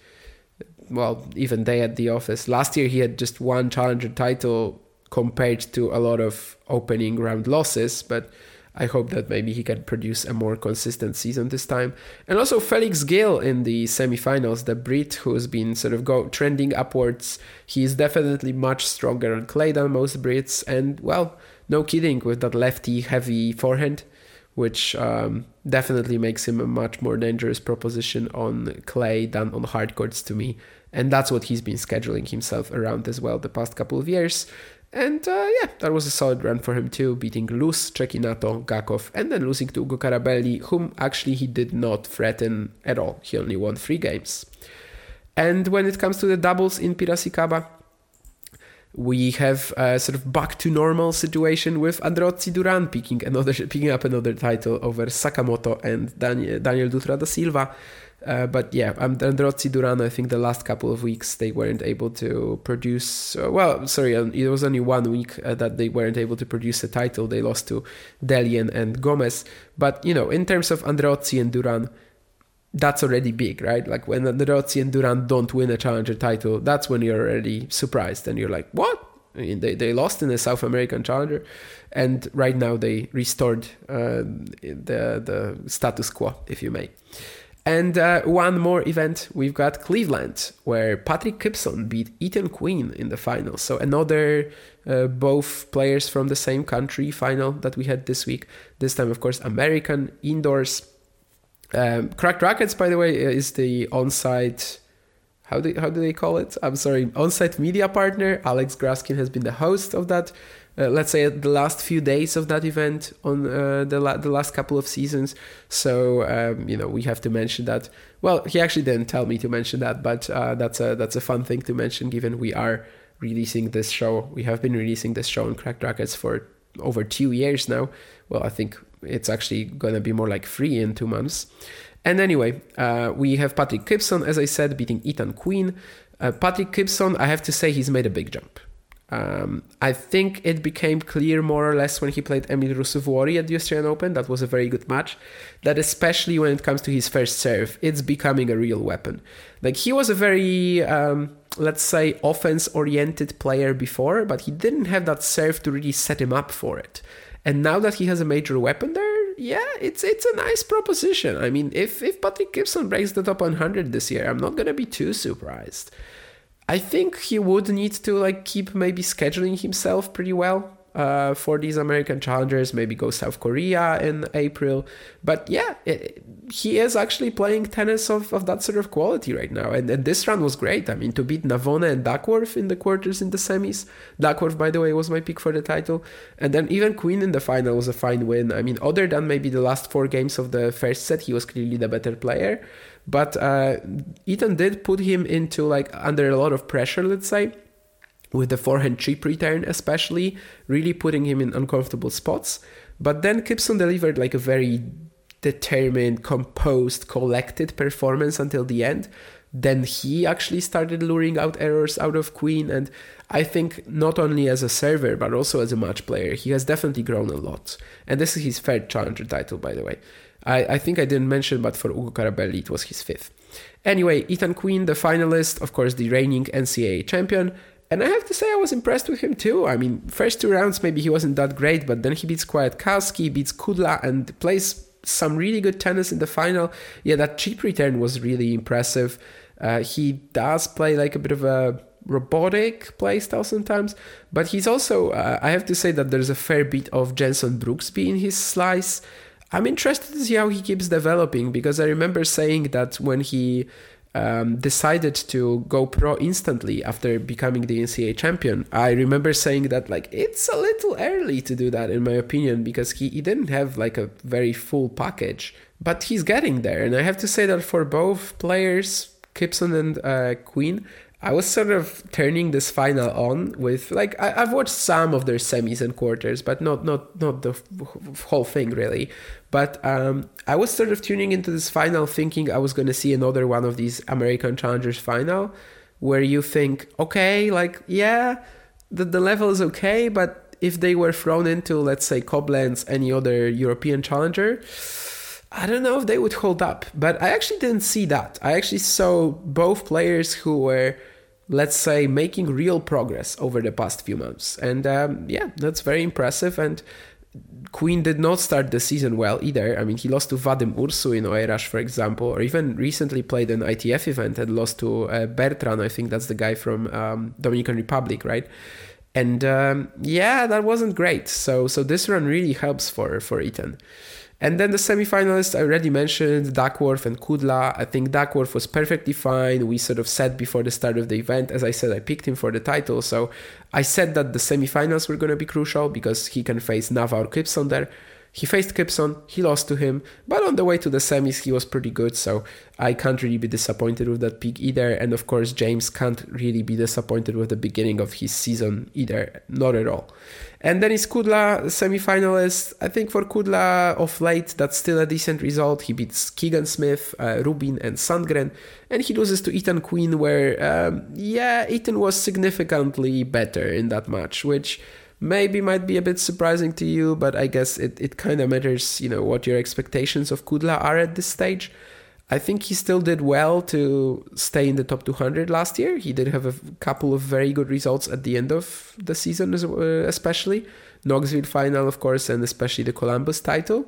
well, even day at the office. Last year, he had just one challenger title compared to a lot of opening round losses, but I hope that maybe he can produce a more consistent season this time. And also Felix Gill in the semifinals, the Brit who's been sort of go trending upwards. He is definitely much stronger on clay than most Brits. And well, no kidding with that lefty heavy forehand, which um, definitely makes him a much more dangerous proposition on clay than on hard courts to me. And that's what he's been scheduling himself around as well the past couple of years. And uh, yeah, that was a solid run for him too, beating Luz, Cecchinato, Gakov, and then losing to Ugo Carabelli, whom actually he did not threaten at all. He only won three games. And when it comes to the doubles in Piracicaba, we have a sort of back to normal situation with Androzzi Duran picking another, picking up another title over Sakamoto and Daniel, Daniel Dutra da Silva. Uh, but yeah, Androzzi Duran, I think the last couple of weeks they weren't able to produce, uh, well, sorry, it was only one week uh, that they weren't able to produce a title. They lost to Delian and Gomez. But, you know, in terms of Androzzi and Duran, that's already big, right? Like when Androzzi and Duran don't win a challenger title, that's when you're already surprised and you're like, what? I mean, they, they lost in the South American challenger, and right now they restored uh, the, the status quo, if you may. And uh, one more event, we've got Cleveland, where Patrick Kipson beat Ethan Quinn in the final. So another uh, both players from the same country final that we had this week. This time, of course, American indoors. Um, Cracked Rackets, by the way, is the on-site, how do, how do they call it? I'm sorry, on-site media partner. Alex Graskin has been the host of that, uh, let's say the last few days of that event on uh, the, la- the last couple of seasons. So, um, you know, we have to mention that. Well, he actually didn't tell me to mention that, but uh, that's a that's a fun thing to mention, given we are releasing this show. We have been releasing this show on Cracked Rackets for over two years now. Well, I think it's actually going to be more like three in two months. And anyway, uh, we have Patrick Kipson, as I said, beating Ethan Quinn. Uh, Patrick Kipson, I have to say, he's made a big jump. Um, I think it became clear more or less when he played Emil Rusuvuori at the Australian Open. That was a very good match. That especially when it comes to his first serve, it's becoming a real weapon. Like he was a very... Um, let's say, offense-oriented player before, but he didn't have that serve to really set him up for it. And now that he has a major weapon there, yeah, it's it's a nice proposition. I mean, if, if Patrick Kipson breaks the top one hundred this year, I'm not going to be too surprised. I think he would need to like keep maybe scheduling himself pretty well uh, for these American challengers, maybe go South Korea in April. But yeah, it, he is actually playing tennis of, of that sort of quality right now. And, and this run was great. I mean, to beat Navona and Duckworth in the quarters in the semis. Duckworth, by the way, was my pick for the title. And then even Quinn in the final was a fine win. I mean, other than maybe the last four games of the first set, he was clearly the better player. But uh, Ethan did put him into like under a lot of pressure, let's say, with the forehand chip return especially, really putting him in uncomfortable spots. But then Kipson delivered like a very determined, composed, collected performance until the end. Then he actually started luring out errors out of Queen, and I think not only as a server but also as a match player, he has definitely grown a lot. And this is his third challenger title, by the way. I, I think I didn't mention, but for Ugo Carabelli it was his fifth. Anyway, Ethan Quinn, the finalist, of course the reigning N C A A champion. And I have to say I was impressed with him too. I mean, first two rounds maybe he wasn't that great, but then he beats Kwiatkowski, beats Kudla, and plays some really good tennis in the final. Yeah, that chip return was really impressive. Uh, he does play like a bit of a robotic play style sometimes, but he's also, uh, I have to say that there's a fair bit of Jenson Brooksby in his slice. I'm interested to see how he keeps developing, because I remember saying that when he um, decided to go pro instantly after becoming the N C A A champion, I remember saying that, like, it's a little early to do that, in my opinion, because he, he didn't have, like, a very full package. But he's getting there. And I have to say that for both players, Kipson and uh, Quinn, I was sort of turning this final on with, like, I, I've watched some of their semis and quarters, but not not not the f- whole thing, really. But um, I was sort of tuning into this final thinking I was going to see another one of these American Challengers final, where you think, okay, like, yeah, the, the level is okay, but if they were thrown into, let's say, Koblenz, any other European challenger, I don't know if they would hold up. But I actually didn't see that. I actually saw both players who were, let's say, making real progress over the past few months. And um, yeah, that's very impressive. And Quinn did not start the season well either. I mean, he lost to Vadim Ursu in Oerash, for example, or even recently played an I T F event and lost to uh, Bertrand. I think that's the guy from um, Dominican Republic, right? And um, yeah, that wasn't great. So so this run really helps for, for Ethan. And then the semi-finalists, I already mentioned, Duckworth and Kudla. I think Duckworth was perfectly fine. We sort of said before the start of the event, as I said, I picked him for the title. So I said that the semi-finals were going to be crucial because he can face Naw or Kipson there. He faced Kipson, he lost to him, but on the way to the semis, he was pretty good, so I can't really be disappointed with that pick either. And of course, James can't really be disappointed with the beginning of his season either, not at all. And then is Kudla, semi-finalist. I think for Kudla of late, that's still a decent result. He beats Keegan Smith, uh, Rubin, and Sandgren, and he loses to Ethan Quinn, where, um, yeah, Ethan was significantly better in that match, which maybe might be a bit surprising to you, but I guess it, it kind of matters, you know, what your expectations of Kudla are at this stage. I think he still did well to stay in the top two hundred last year. He did have a couple of very good results at the end of the season, especially Knoxville final, of course, and especially the Columbus title.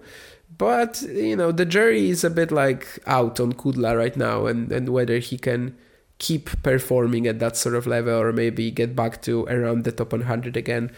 But, you know, the jury is a bit like out on Kudla right now, and, and whether he can keep performing at that sort of level or maybe get back to around the top one hundred again.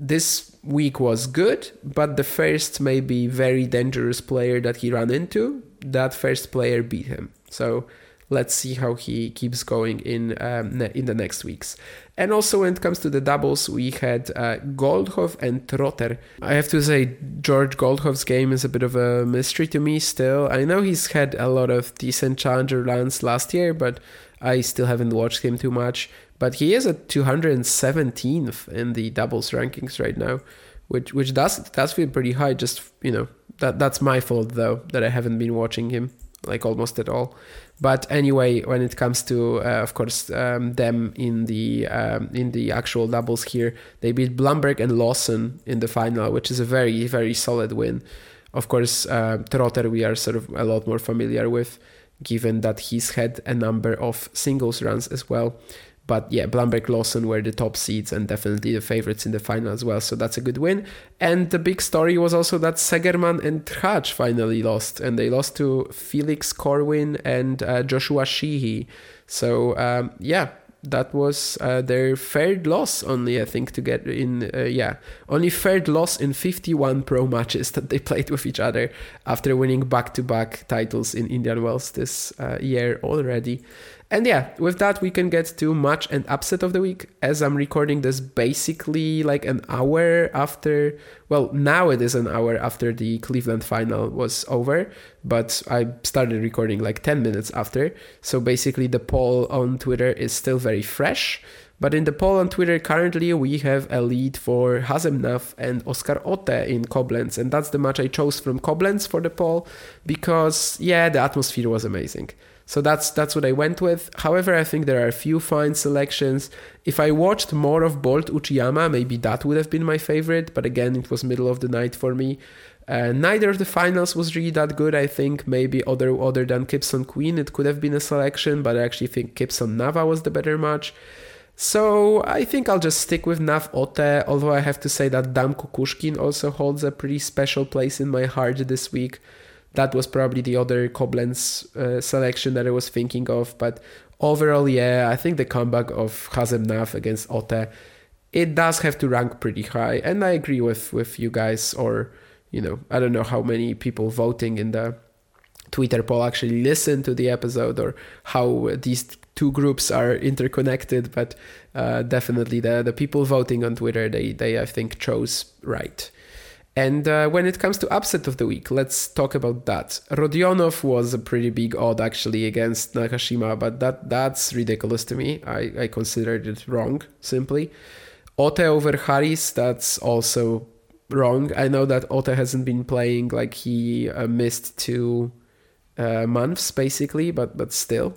This week was good, but the first maybe very dangerous player that he ran into, that first player beat him. So let's see how he keeps going in um, in the next weeks. And also when it comes to the doubles, we had uh, Goldhoff and Trotter. I have to say, George Goldhoff's game is a bit of a mystery to me still. I know he's had a lot of decent challenger runs last year, but I still haven't watched him too much. But he is at two hundred seventeenth in the doubles rankings right now, which which does does feel pretty high. Just, you know, that that's my fault, though, that I haven't been watching him, like, almost at all. But anyway, when it comes to, uh, of course, um, them in the um, in the actual doubles here, they beat Blumberg and Lawson in the final, which is a very, very solid win. Of course, uh, Trotter we are sort of a lot more familiar with, given that he's had a number of singles runs as well. But yeah, Blumberg, Lawson were the top seeds and definitely the favorites in the final as well. So that's a good win. And the big story was also that Segerman and Traj finally lost. And they lost to Felix Corwin and uh, Joshua Sheehy. So um, yeah, that was uh, their third loss only, I think, to get in. Uh, yeah, only third loss in fifty-one pro matches that they played with each other after winning back-to-back titles in Indian Wells this uh, year already. And yeah, with that, we can get to match and upset of the week. As I'm recording this basically like an hour after, well, now it is an hour after the Cleveland final was over, but I started recording like ten minutes after. So basically the poll on Twitter is still very fresh. But in the poll on Twitter currently, we have a lead for Hazem Naw and Oskar Otte in Koblenz. And that's the match I chose from Koblenz for the poll because, yeah, the atmosphere was amazing. So that's that's what I went with. However, I think there are a few fine selections. If I watched more of Bolt Uchiyama, maybe that would have been my favorite. But again, it was middle of the night for me. Uh, neither of the finals was really that good, I think. Maybe other other than Kipson Quinn, it could have been a selection. But I actually think Kipson Naw was the better match. So I think I'll just stick with Naw Otte, although I have to say that Damm Kukushkin also holds a pretty special place in my heart this week. That was probably the other Koblenz uh, selection that I was thinking of. But overall, yeah, I think the comeback of Hazem Naw against Otte, it does have to rank pretty high. And I agree with, with you guys, or, you know, I don't know how many people voting in the Twitter poll, actually listen to the episode, or how these two groups are interconnected. But uh, definitely the, the people voting on Twitter, they, they I think, chose right. And uh, when it comes to upset of the week, let's talk about that. Rodionov was a pretty big odd, actually, against Nakashima, but that that's ridiculous to me. I, I considered it wrong, simply. Otte over Harris, that's also wrong. I know that Otte hasn't been playing, like he uh, missed two uh, months, basically, but, but still.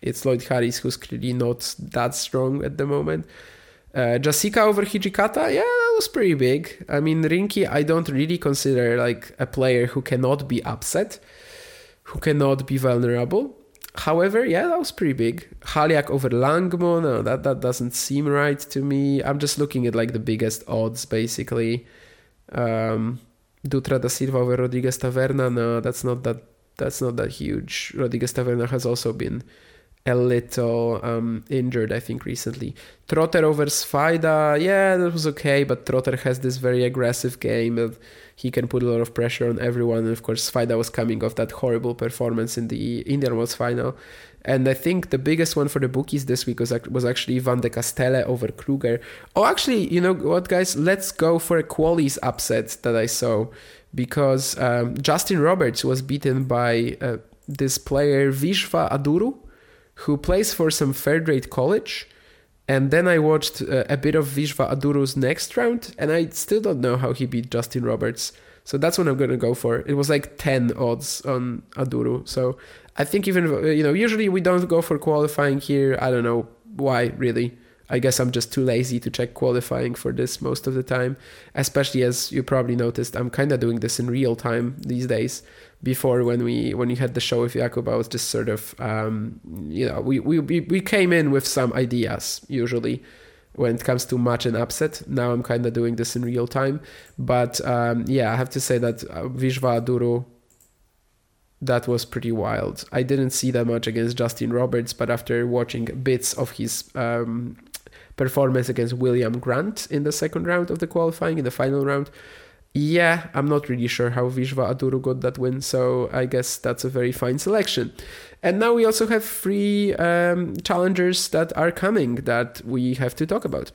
It's Lloyd Harris, who's clearly not that strong at the moment. Uh, Jasika over Hijikata, yeah, that was pretty big. I mean, Rinki, I don't really consider like a player who cannot be upset, who cannot be vulnerable. However, yeah, that was pretty big. Haliak over Langmo, no, that, that doesn't seem right to me. I'm just looking at like the biggest odds, basically. Um, Dutra da Silva over Rodriguez Taverna, no, that's not that, that's not that huge. Rodriguez Taverna has also been a little um, injured, I think, recently. Trotter over Sfajda, yeah, that was okay, but Trotter has this very aggressive game and he can put a lot of pressure on everyone. And of course, Sfajda was coming off that horrible performance in the Indian Wells final. And I think the biggest one for the bookies this week was, was actually Van de Castelle over Kruger. Oh, actually, you know what, guys? Let's go for a Qualies upset that I saw, because um, Justin Roberts was beaten by uh, this player, Vishva Aduru, who plays for some third-rate college. And then I watched uh, a bit of Vishva Aduru's next round, and I still don't know how he beat Justin Roberts. So that's what I'm going to go for. It was like ten odds on Aduru. So I think even, you know, usually we don't go for qualifying here. I don't know why, really. I guess I'm just too lazy to check qualifying for this most of the time. Especially as you probably noticed, I'm kind of doing this in real time these days. Before, when we when we had the show with Jakub, I was just sort of, um, you know, we, we we came in with some ideas, usually, when it comes to match and upset. Now I'm kind of doing this in real time. But, um, yeah, I have to say that Vishva Aduru, that was pretty wild. I didn't see that much against Justin Roberts, but after watching bits of his um, performance against William Grant in the second round of the qualifying, in the final round, yeah, I'm not really sure how Vishva Aduru got that win, so I guess that's a very fine selection. And now we also have three um, challengers that are coming that we have to talk about.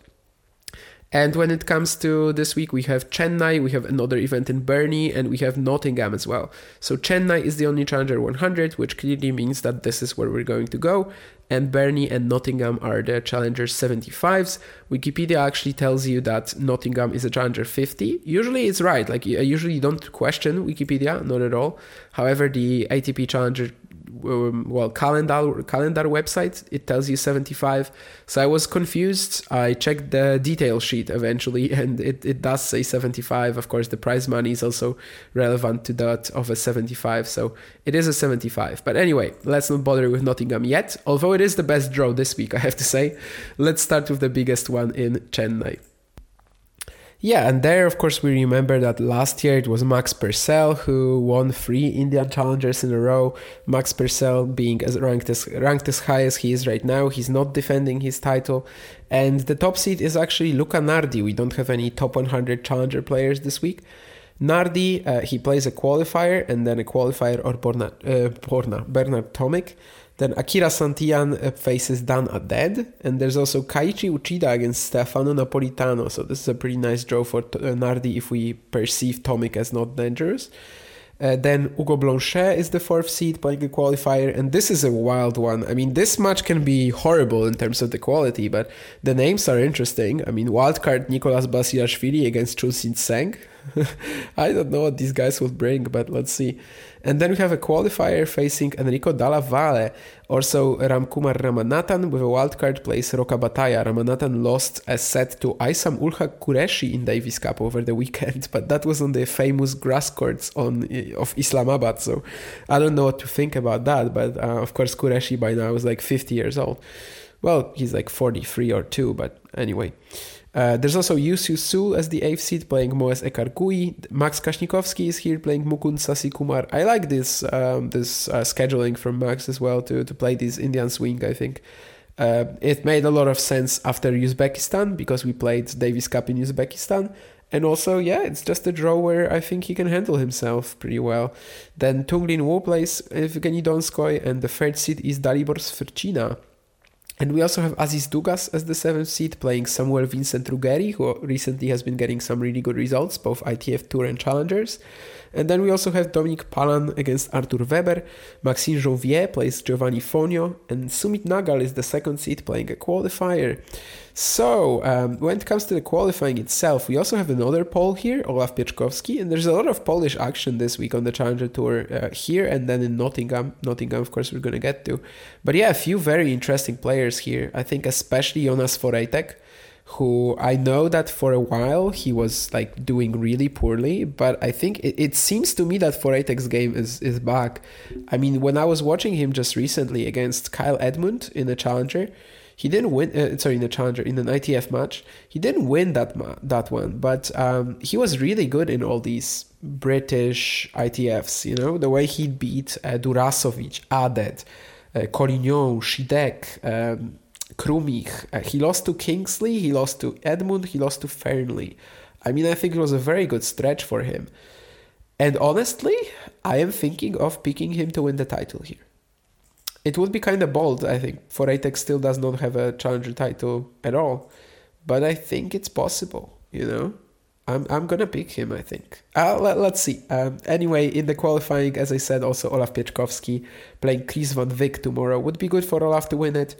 And when it comes to this week, we have Chennai, we have another event in Burnley, and we have Nottingham as well. So Chennai is the only Challenger one hundred, which clearly means that this is where we're going to go. And Burnley and Nottingham are the Challenger seventy-fives. Wikipedia actually tells you that Nottingham is a Challenger fifty. Usually it's right. Like, I usually don't question Wikipedia, not at all. However, the A T P Challenger Um, well, calendar calendar website, it tells you seventy-five. So I was confused. I checked the detail sheet eventually, and it, it does say seventy-five. Of course, the prize money is also relevant to that of a seventy-five. So it is a seventy-five. But anyway, let's not bother with Nottingham yet, although it is the best draw this week, I have to say. Let's start with the biggest one in Chennai. Yeah, and there, of course, we remember that last year it was Max Purcell who won three Indian Challengers in a row. Max Purcell being as ranked as ranked as high as he is right now. He's not defending his title. And the top seed is actually Luca Nardi. We don't have any top one hundred Challenger players this week. Nardi, uh, he plays a qualifier, and then a qualifier or Borna, uh, Borna, Bernard Tomic. Then Akira Santillan faces Dan Aded, and there's also Kaichi Uchida against Stefano Napolitano, so this is a pretty nice draw for Nardi if we perceive Tomic as not dangerous. Uh, then Hugo Blanchet is the fourth seed playing the qualifier, and this is a wild one. I mean, this match can be horrible in terms of the quality, but the names are interesting. I mean, wildcard Nicolas Basilashvili against Chulsin Seng. I don't know what these guys will bring, but let's see. And then we have a qualifier facing Enrico Dalla Valle. Also, Ramkumar Ramanathan with a wildcard plays Roka Bataya. Ramanathan lost a set to Aysam Ulhaq Qureshi in Davis Cup over the weekend, but that was on the famous grass courts on of Islamabad, so I don't know what to think about that, but uh, of course Qureshi by now is like fifty years old. Well, he's like forty-three or two, but anyway. Uh, there's also Yusu Sul as the eighth seed playing Moez Ekargui. Max Kashnikowski is here playing Mukund Sasikumar. I like this um, this uh, scheduling from Max as well to, to play this Indian swing, I think. Uh, it made a lot of sense after Uzbekistan because we played Davis Cup in Uzbekistan. And also, yeah, it's just a draw where I think he can handle himself pretty well. Then Tunglin Wu plays Evgeny Donskoy, and the third seed is Dalibor Svrčina. And we also have Aziz Dugas as the seventh seed, playing Samuel Vincent Ruggeri, who recently has been getting some really good results, both I T F Tour and Challengers. And then we also have Dominic Palan against Arthur Weber. Maxime Jovier plays Giovanni Fogno, and Sumit Nagal is the second seed, playing a qualifier. So, um, when it comes to the qualifying itself, we also have another Pole here, Olaf Pieczkowski, and there's a lot of Polish action this week on the Challenger Tour uh, here, and then in Nottingham. Nottingham, of course, we're going to get to. But yeah, a few very interesting players here. I think especially Jonas Forejtek, who I know that for a while he was like doing really poorly, but I think it, it seems to me that Forejtek's game is, is back. I mean, when I was watching him just recently against Kyle Edmund in a Challenger, He didn't win, uh, sorry, in a Challenger, in an I T F match. He didn't win that ma- that one, but um, he was really good in all these British I T Fs, you know, the way he beat uh, Durasovic, Adet, uh, Collignon, Šidek, um, Krumich. Uh, he lost to Kingsley, he lost to Edmund, he lost to Fernley. I mean, I think it was a very good stretch for him. And honestly, I am thinking of picking him to win the title here. It would be kind of bold, I think. Forejtek still does not have a Challenger title at all. But I think it's possible, you know? I'm I'm going to pick him, I think. Uh, let, let's see. Um, anyway, in the qualifying, as I said, also Olaf Pieczkowski playing Chris Van Wyk tomorrow. Would be good for Olaf to win it.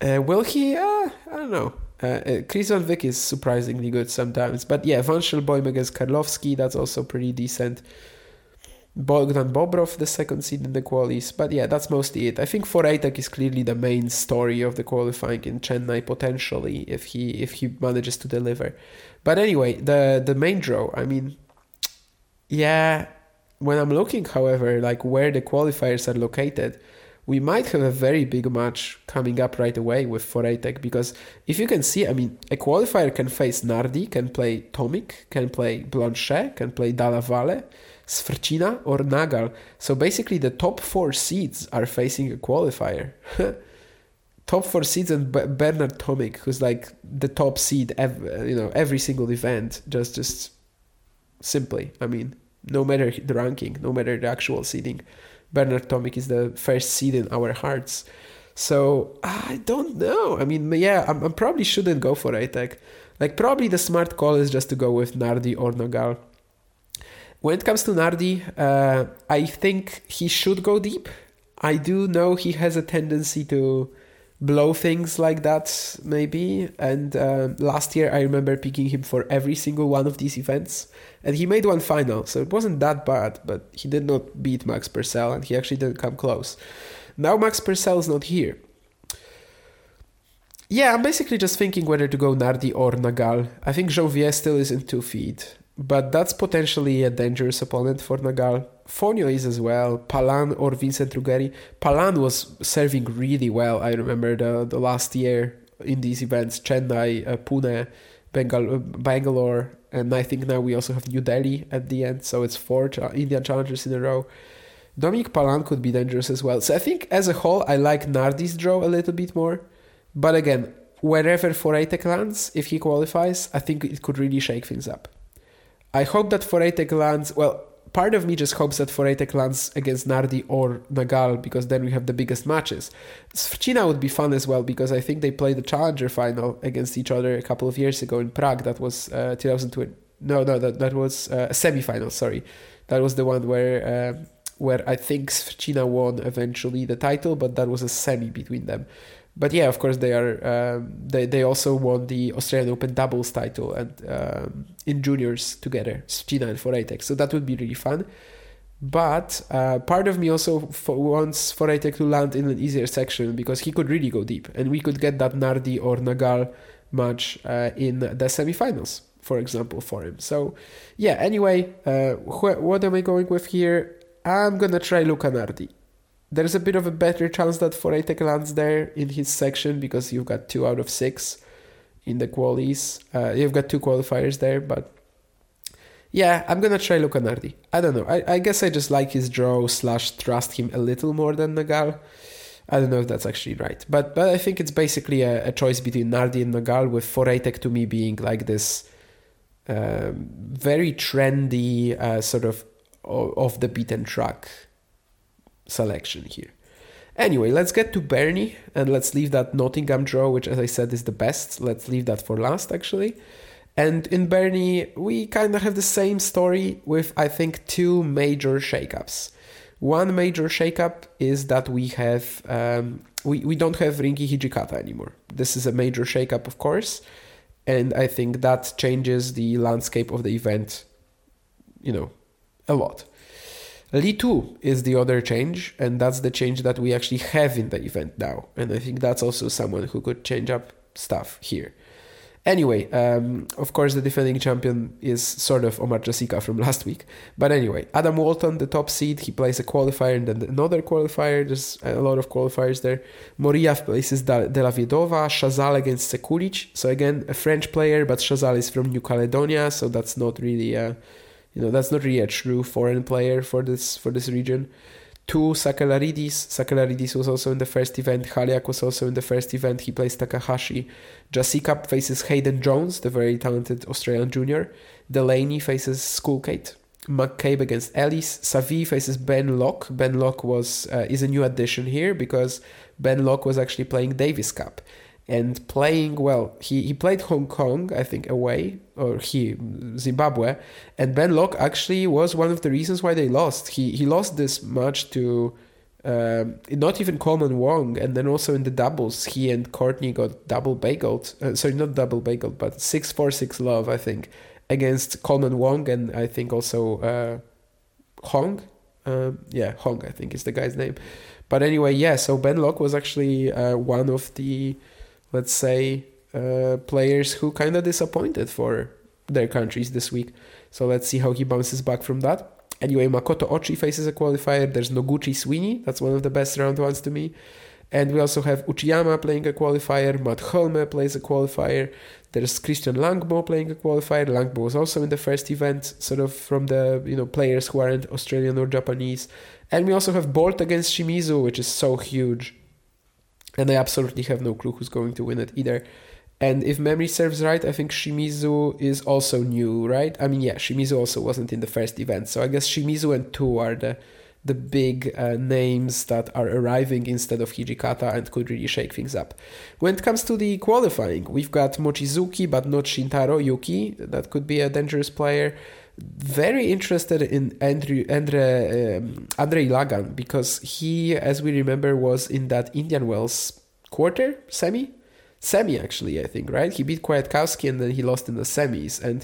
Uh, will he? Uh, I don't know. Uh, uh, Chris Van Wyk is surprisingly good sometimes. But yeah, Van Schelboim against Karlovski, that's also pretty decent. Bogdan Bobrov, the second seed in the qualies. But yeah, that's mostly it. I think Forejtek is clearly the main story of the qualifying in Chennai, potentially, if he if he manages to deliver. But anyway, the, the main draw, I mean, yeah, when I'm looking, however, like where the qualifiers are located, we might have a very big match coming up right away with Forejtek, because if you can see, I mean, a qualifier can face Nardi, can play Tomic, can play Blanchet, can play Dalla Valle, Svrčina or Nagal. So basically the top four seeds are facing a qualifier. Top four seeds and B- Bernard Tomic, who's like the top seed, ev- you know, every single event, just just simply. I mean, no matter the ranking, no matter the actual seeding, Bernard Tomic is the first seed in our hearts. So I don't know. I mean, yeah, I I'm probably shouldn't go for Forejtek. Like probably the smart call is just to go with Nardi or Nagal. When it comes to Nardi, uh, I think he should go deep. I do know he has a tendency to blow things like that, maybe. And uh, last year, I remember picking him for every single one of these events. And he made one final, so it wasn't that bad. But he did not beat Max Purcell, and he actually didn't come close. Now Max Purcell is not here. Yeah, I'm basically just thinking whether to go Nardi or Nagal. I think Jovier still is in two feet. But that's potentially a dangerous opponent for Nagal. Fogno is as well. Palan or Vincent Ruggeri. Palan was serving really well, I remember, the, the last year in these events. Chennai, uh, Pune, Bengal, uh, Bangalore. And I think now we also have New Delhi at the end. So it's four ch- Indian challengers in a row. Dominic Palan could be dangerous as well. So I think as a whole, I like Nardi's draw a little bit more. But again, wherever Forejtek lands, if he qualifies, I think it could really shake things up. I hope that Forejtek lands... Well, part of me just hopes that Forejtek lands against Nardi or Nagal, because then we have the biggest matches. Svrčina would be fun as well, because I think they played the Challenger final against each other a couple of years ago in Prague. That was uh, two thousand two. No, no, that, that was uh, a semi-final, sorry. That was the one where uh, where I think Svrčina won eventually the title, but that was a semi between them. But yeah, of course, they are. Um, they they also won the Australian Open doubles title and um, in juniors together, Svrčina and Forejtek. So that would be really fun. But uh, part of me also for, wants Forejtek to land in an easier section, because he could really go deep, and we could get that Nardi or Nagal match uh, in the semifinals, for example, for him. So yeah. Anyway, uh, wh- what am I going with here? I'm gonna try Luca Nardi. There's a bit of a better chance that Forejtek lands there in his section, because you've got two out of six in the qualies. Uh, you've got two qualifiers there, but yeah, I'm going to try Luca Nardi. I don't know. I, I guess I just like his draw slash trust him a little more than Nagal. I don't know if that's actually right, but but I think it's basically a, a choice between Nardi and Nagal, with Forejtek to me being like this uh, very trendy uh, sort of off the beaten track selection here. Anyway, let's get to Burnley and let's leave that Nottingham draw, which as I said is the best. Let's leave that for last actually. And in Burnley, we kind of have the same story with, I think, two major shakeups. One major shakeup is that we have um, we, we don't have Rinki Hijikata anymore. This is a major shakeup, of course, and I think that changes the landscape of the event, you know, a lot. Litu is the other change, and that's the change that we actually have in the event now, and I think that's also someone who could change up stuff here. Anyway, um, of course, the defending champion is sort of Omar Jasika from last week. But anyway, Adam Walton, the top seed, he plays a qualifier and then another qualifier. There's a lot of qualifiers there. Moriav places Delavidova, Chazal against Sekulic. So again, a French player, but Chazal is from New Caledonia, so that's not really, a, you know, that's not really a true foreign player for this for this region. Two Sakalaridis. Sakalaridis was also in the first event. Haliak was also in the first event. He plays Takahashi. Jasika faces Hayden Jones, the very talented Australian junior. Delaney faces Schoolkate. McCabe against Ellis. Savi faces Ben Locke. Ben Locke was uh, is a new addition here because Ben Locke was actually playing Davis Cup. And playing, well, he, he played Hong Kong, I think, away, or he, Zimbabwe. And Ben Locke actually was one of the reasons why they lost. He he lost this match to um, not even Coleman Wong. And then also in the doubles, he and Courtney got double bageled. Uh, sorry, not double bageled, but six four six love, I think, against Coleman Wong and I think also uh, Hong. Um, yeah, Hong, I think is the guy's name. But anyway, yeah, so Ben Locke was actually uh, one of the... let's say, uh, players who kind of disappointed for their countries this week. So let's see how he bounces back from that. Anyway, Makoto Ochi faces a qualifier. There's Noguchi Sweeney. That's one of the best round ones to me. And we also have Uchiyama playing a qualifier. Matt Holme plays a qualifier. There's Christian Langbo playing a qualifier. Langbo was also in the first event, sort of from the, you know, players who aren't Australian or Japanese. And we also have Bolt against Shimizu, which is so huge. And I absolutely have no clue who's going to win it either. And if memory serves right, I think Shimizu is also new, right? I mean, yeah, Shimizu also wasn't in the first event. So I guess Shimizu and Tu are the the big uh, names that are arriving instead of Hijikata and could really shake things up. When it comes to the qualifying, we've got Mochizuki, but not Shintaro Yuki. That could be a dangerous player. Very interested in Andrew, Andre, um, Andrei Lagan, because he, as we remember, was in that Indian Wells quarter, semi? Semi, actually, I think, right? He beat Kwiatkowski and then he lost in the semis. And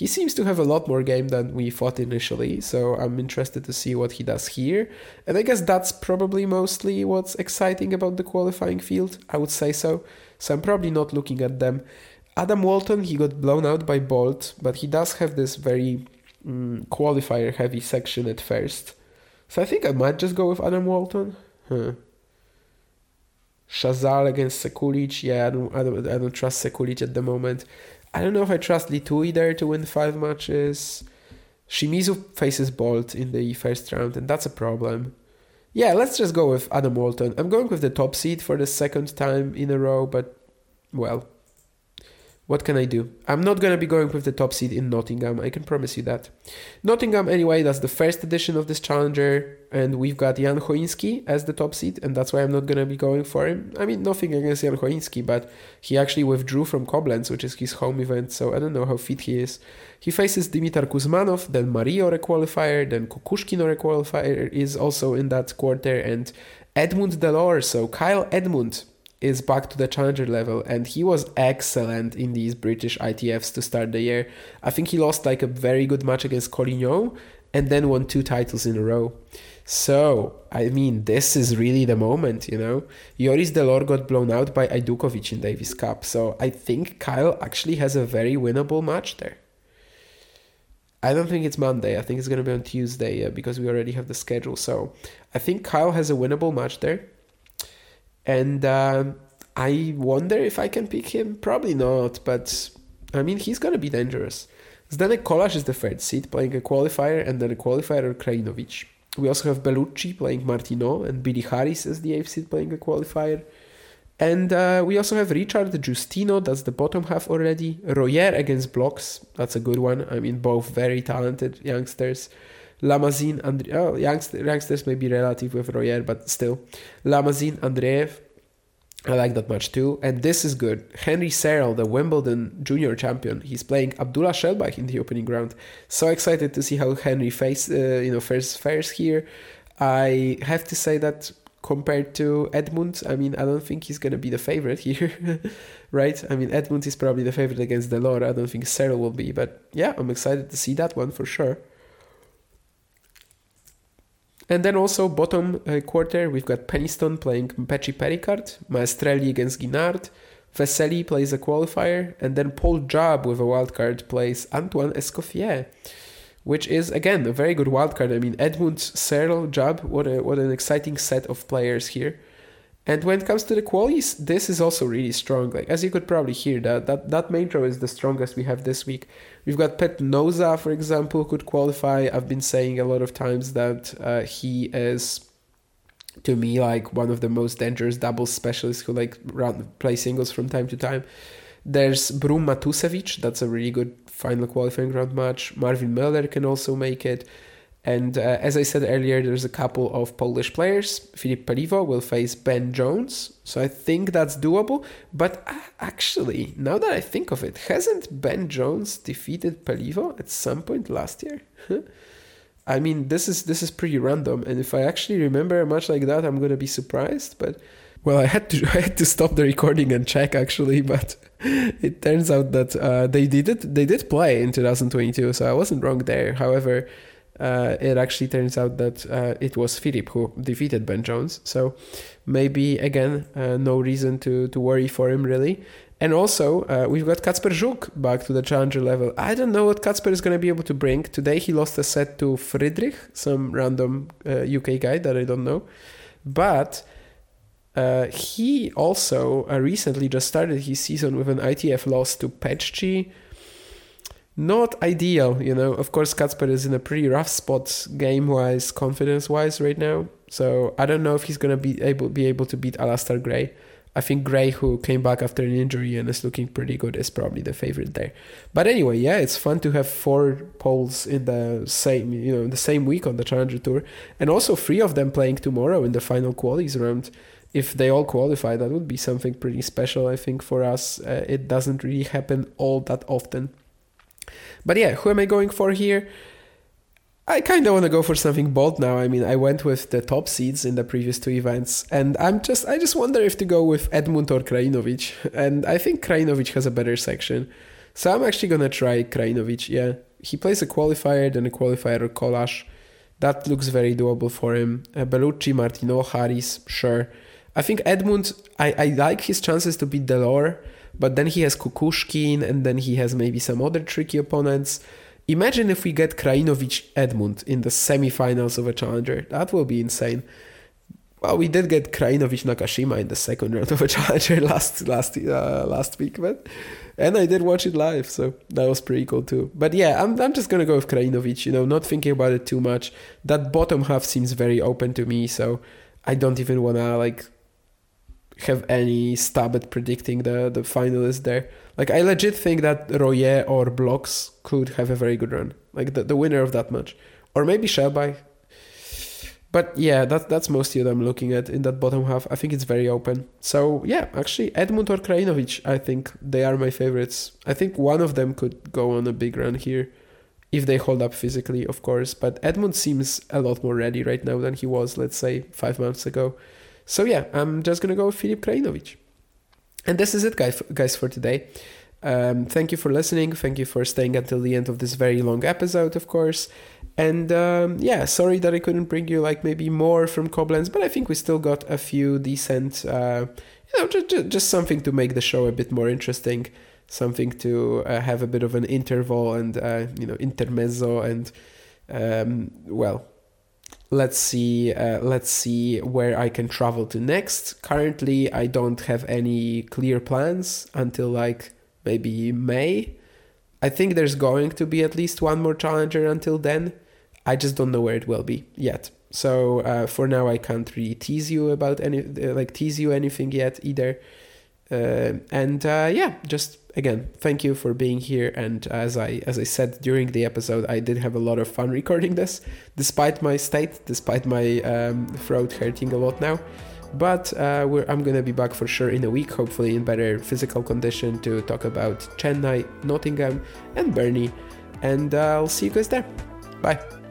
he seems to have a lot more game than we thought initially, so I'm interested to see what he does here. And I guess that's probably mostly what's exciting about the qualifying field. I would say so. So I'm probably not looking at them. Adam Walton, he got blown out by Bolt, but he does have this very... Mm, qualifier heavy section at first, so I think I might just go with Adam Walton. Huh. Chazal against Sekulic. Yeah, I don't, I don't, I don't trust Sekulic at the moment. I don't know if I trust Litu either to win five matches. Shimizu faces Bolt in the first round, and that's a problem. Yeah, let's just go with Adam Walton. I'm going with the top seed for the second time in a row, but well. What can I do? I'm not going to be going with the top seed in Nottingham. I can promise you that. Nottingham, anyway, that's the first edition of this challenger. And we've got Jan Choinski as the top seed. And that's why I'm not going to be going for him. I mean, nothing against Jan Choinski, but he actually withdrew from Koblenz, which is his home event. So I don't know how fit he is. He faces Dimitar Kuzmanov, then Marie or a qualifier, then Kukushkin or a qualifier is also in that quarter. And Edmund Delors, so Kyle Edmund, is back to the challenger level, and he was excellent in these British I T Fs to start the year. I think he lost like a very good match against Collignon and then won two titles in a row. So, I mean, this is really the moment, you know. Joris Delors got blown out by Ajdukovic in Davis Cup, so I think Kyle actually has a very winnable match there. I don't think it's Monday. I think it's going to be on Tuesday uh, because we already have the schedule. So, I think Kyle has a winnable match there. And uh, I wonder if I can pick him. Probably not, but I mean, he's going to be dangerous. Zdenek Kolas is the third seed, playing a qualifier and then a qualifier or Krajinovic. We also have Bellucci playing Martino, and Billy Harris is the eighth seed, playing a qualifier. And uh, we also have Richard Giustino, that's the bottom half already. Royer against Blockx, that's a good one. I mean, both very talented youngsters. Lamazin, Andreev, oh, youngster, youngsters may be relative with Royer, but still. Lamazin, Andreev, I like that match too. And this is good. Henry Serrell, the Wimbledon junior champion, he's playing Abdullah Shelbagh in the opening round. So excited to see how Henry face, uh, you know, fares, fares here. I have to say that compared to Edmund, I mean, I don't think he's going to be the favorite here, right? I mean, Edmund is probably the favorite against Delors. I don't think Serrell will be, but yeah, I'm excited to see that one for sure. And then also bottom uh, quarter, we've got Peniston playing Pecci-Pericard, Maestrelli against Guinard, Vesely plays a qualifier, and then Paul Job with a wildcard plays Antoine Escoffier, which is, again, a very good wildcard. I mean, Edmund, Serrell, Job, what, a, what an exciting set of players here. And when it comes to the qualies, this is also really strong. Like, as you could probably hear, that that, that main draw is the strongest we have this week. We've got Pet Noza, for example, could qualify. I've been saying a lot of times that uh, he is, to me, like one of the most dangerous doubles specialists who like run, play singles from time to time. There's Brum Matusevic. That's a really good final qualifying round match. Marvin Miller can also make it. And uh, as I said earlier, there's a couple of Polish players. Filip Paliwo will face Ben Jones. So I think that's doable. But uh, actually, now that I think of it, hasn't Ben Jones defeated Paliwo at some point last year? I mean, this is this is pretty random. And if I actually remember a match like that, I'm going to be surprised. But, well, I had to I had to stop the recording and check, actually. But it turns out that uh, they did it, they did play in two thousand twenty-two. So I wasn't wrong there. However, Uh, it actually turns out that uh, it was Filip who defeated Ben Jones. So maybe, again, uh, no reason to, to worry for him, really. And also, uh, we've got Kacper Żuk back to the challenger level. I don't know what Kacper is going to be able to bring. Today he lost a set to Friedrich, some random uh, U K guy that I don't know. But uh, he also uh, recently just started his season with an I T F loss to Pecci. Not ideal, you know. Of course, Kacper is in a pretty rough spot game-wise, confidence-wise right now. So I don't know if he's going to be able be able to beat Alastair Gray. I think Gray, who came back after an injury and is looking pretty good, is probably the favorite there. But anyway, yeah, it's fun to have four Poles in the same, you know, the same week on the Challenger Tour. And also three of them playing tomorrow in the final qualies round. If they all qualify, that would be something pretty special, I think, for us. Uh, it doesn't really happen all that often. But yeah, who am I going for here? I kind of want to go for something bold now. I mean, I went with the top seeds in the previous two events, and I'm just, I just wonder if to go with Edmund or Krajinovic. And I think Krajinovic has a better section. So I'm actually going to try Krajinovic, yeah. He plays a qualifier, then a qualifier or Kolash. That looks very doable for him. Uh, Bellucci, Martino, Harris, sure. I think Edmund, I, I like his chances to beat Delors. But then he has Kukushkin, and then he has maybe some other tricky opponents. Imagine if we get Krajinovic-Edmund in the semifinals of a challenger. That will be insane. Well, we did get Krajinovic-Nakashima in the second round of a challenger last last uh, last week, but and I did watch it live, so that was pretty cool too. But yeah, I'm I'm just gonna go with Krajinovic. You know, not thinking about it too much. That bottom half seems very open to me, so I don't even wanna like have any stab at predicting the, the finalists there. Like, I legit think that Royer or Blockx could have a very good run. Like, the, the winner of that match. Or maybe Shelbagh. But yeah, that, that's mostly what I'm looking at in that bottom half. I think it's very open. So yeah, actually, Edmund or Krajinovic, I think they are my favorites. I think one of them could go on a big run here. If they hold up physically, of course. But Edmund seems a lot more ready right now than he was, let's say, five months ago. So yeah, I'm just going to go with Filip Krajinovic. And this is it, guys, guys for today. Um, thank you for listening. Thank you for staying until the end of this very long episode, of course. And um, yeah, sorry that I couldn't bring you like maybe more from Koblenz, but I think we still got a few decent, uh, you know, ju- ju- just something to make the show a bit more interesting, something to uh, have a bit of an interval and, uh, you know, intermezzo and, um, well... Let's see. Uh, let's see where I can travel to next. Currently, I don't have any clear plans until like maybe May. I think there's going to be at least one more challenger until then. I just don't know where it will be yet. So uh, for now, I can't really tease you about any, uh, like tease you anything yet either. Uh, and uh, yeah, just again, thank you for being here. And as I as I said during the episode, I did have a lot of fun recording this, despite my state, despite my um, throat hurting a lot now. But uh, we're, I'm gonna be back for sure in a week, hopefully in better physical condition, to talk about Chennai, Nottingham, and Burnley. And uh, I'll see you guys there. Bye.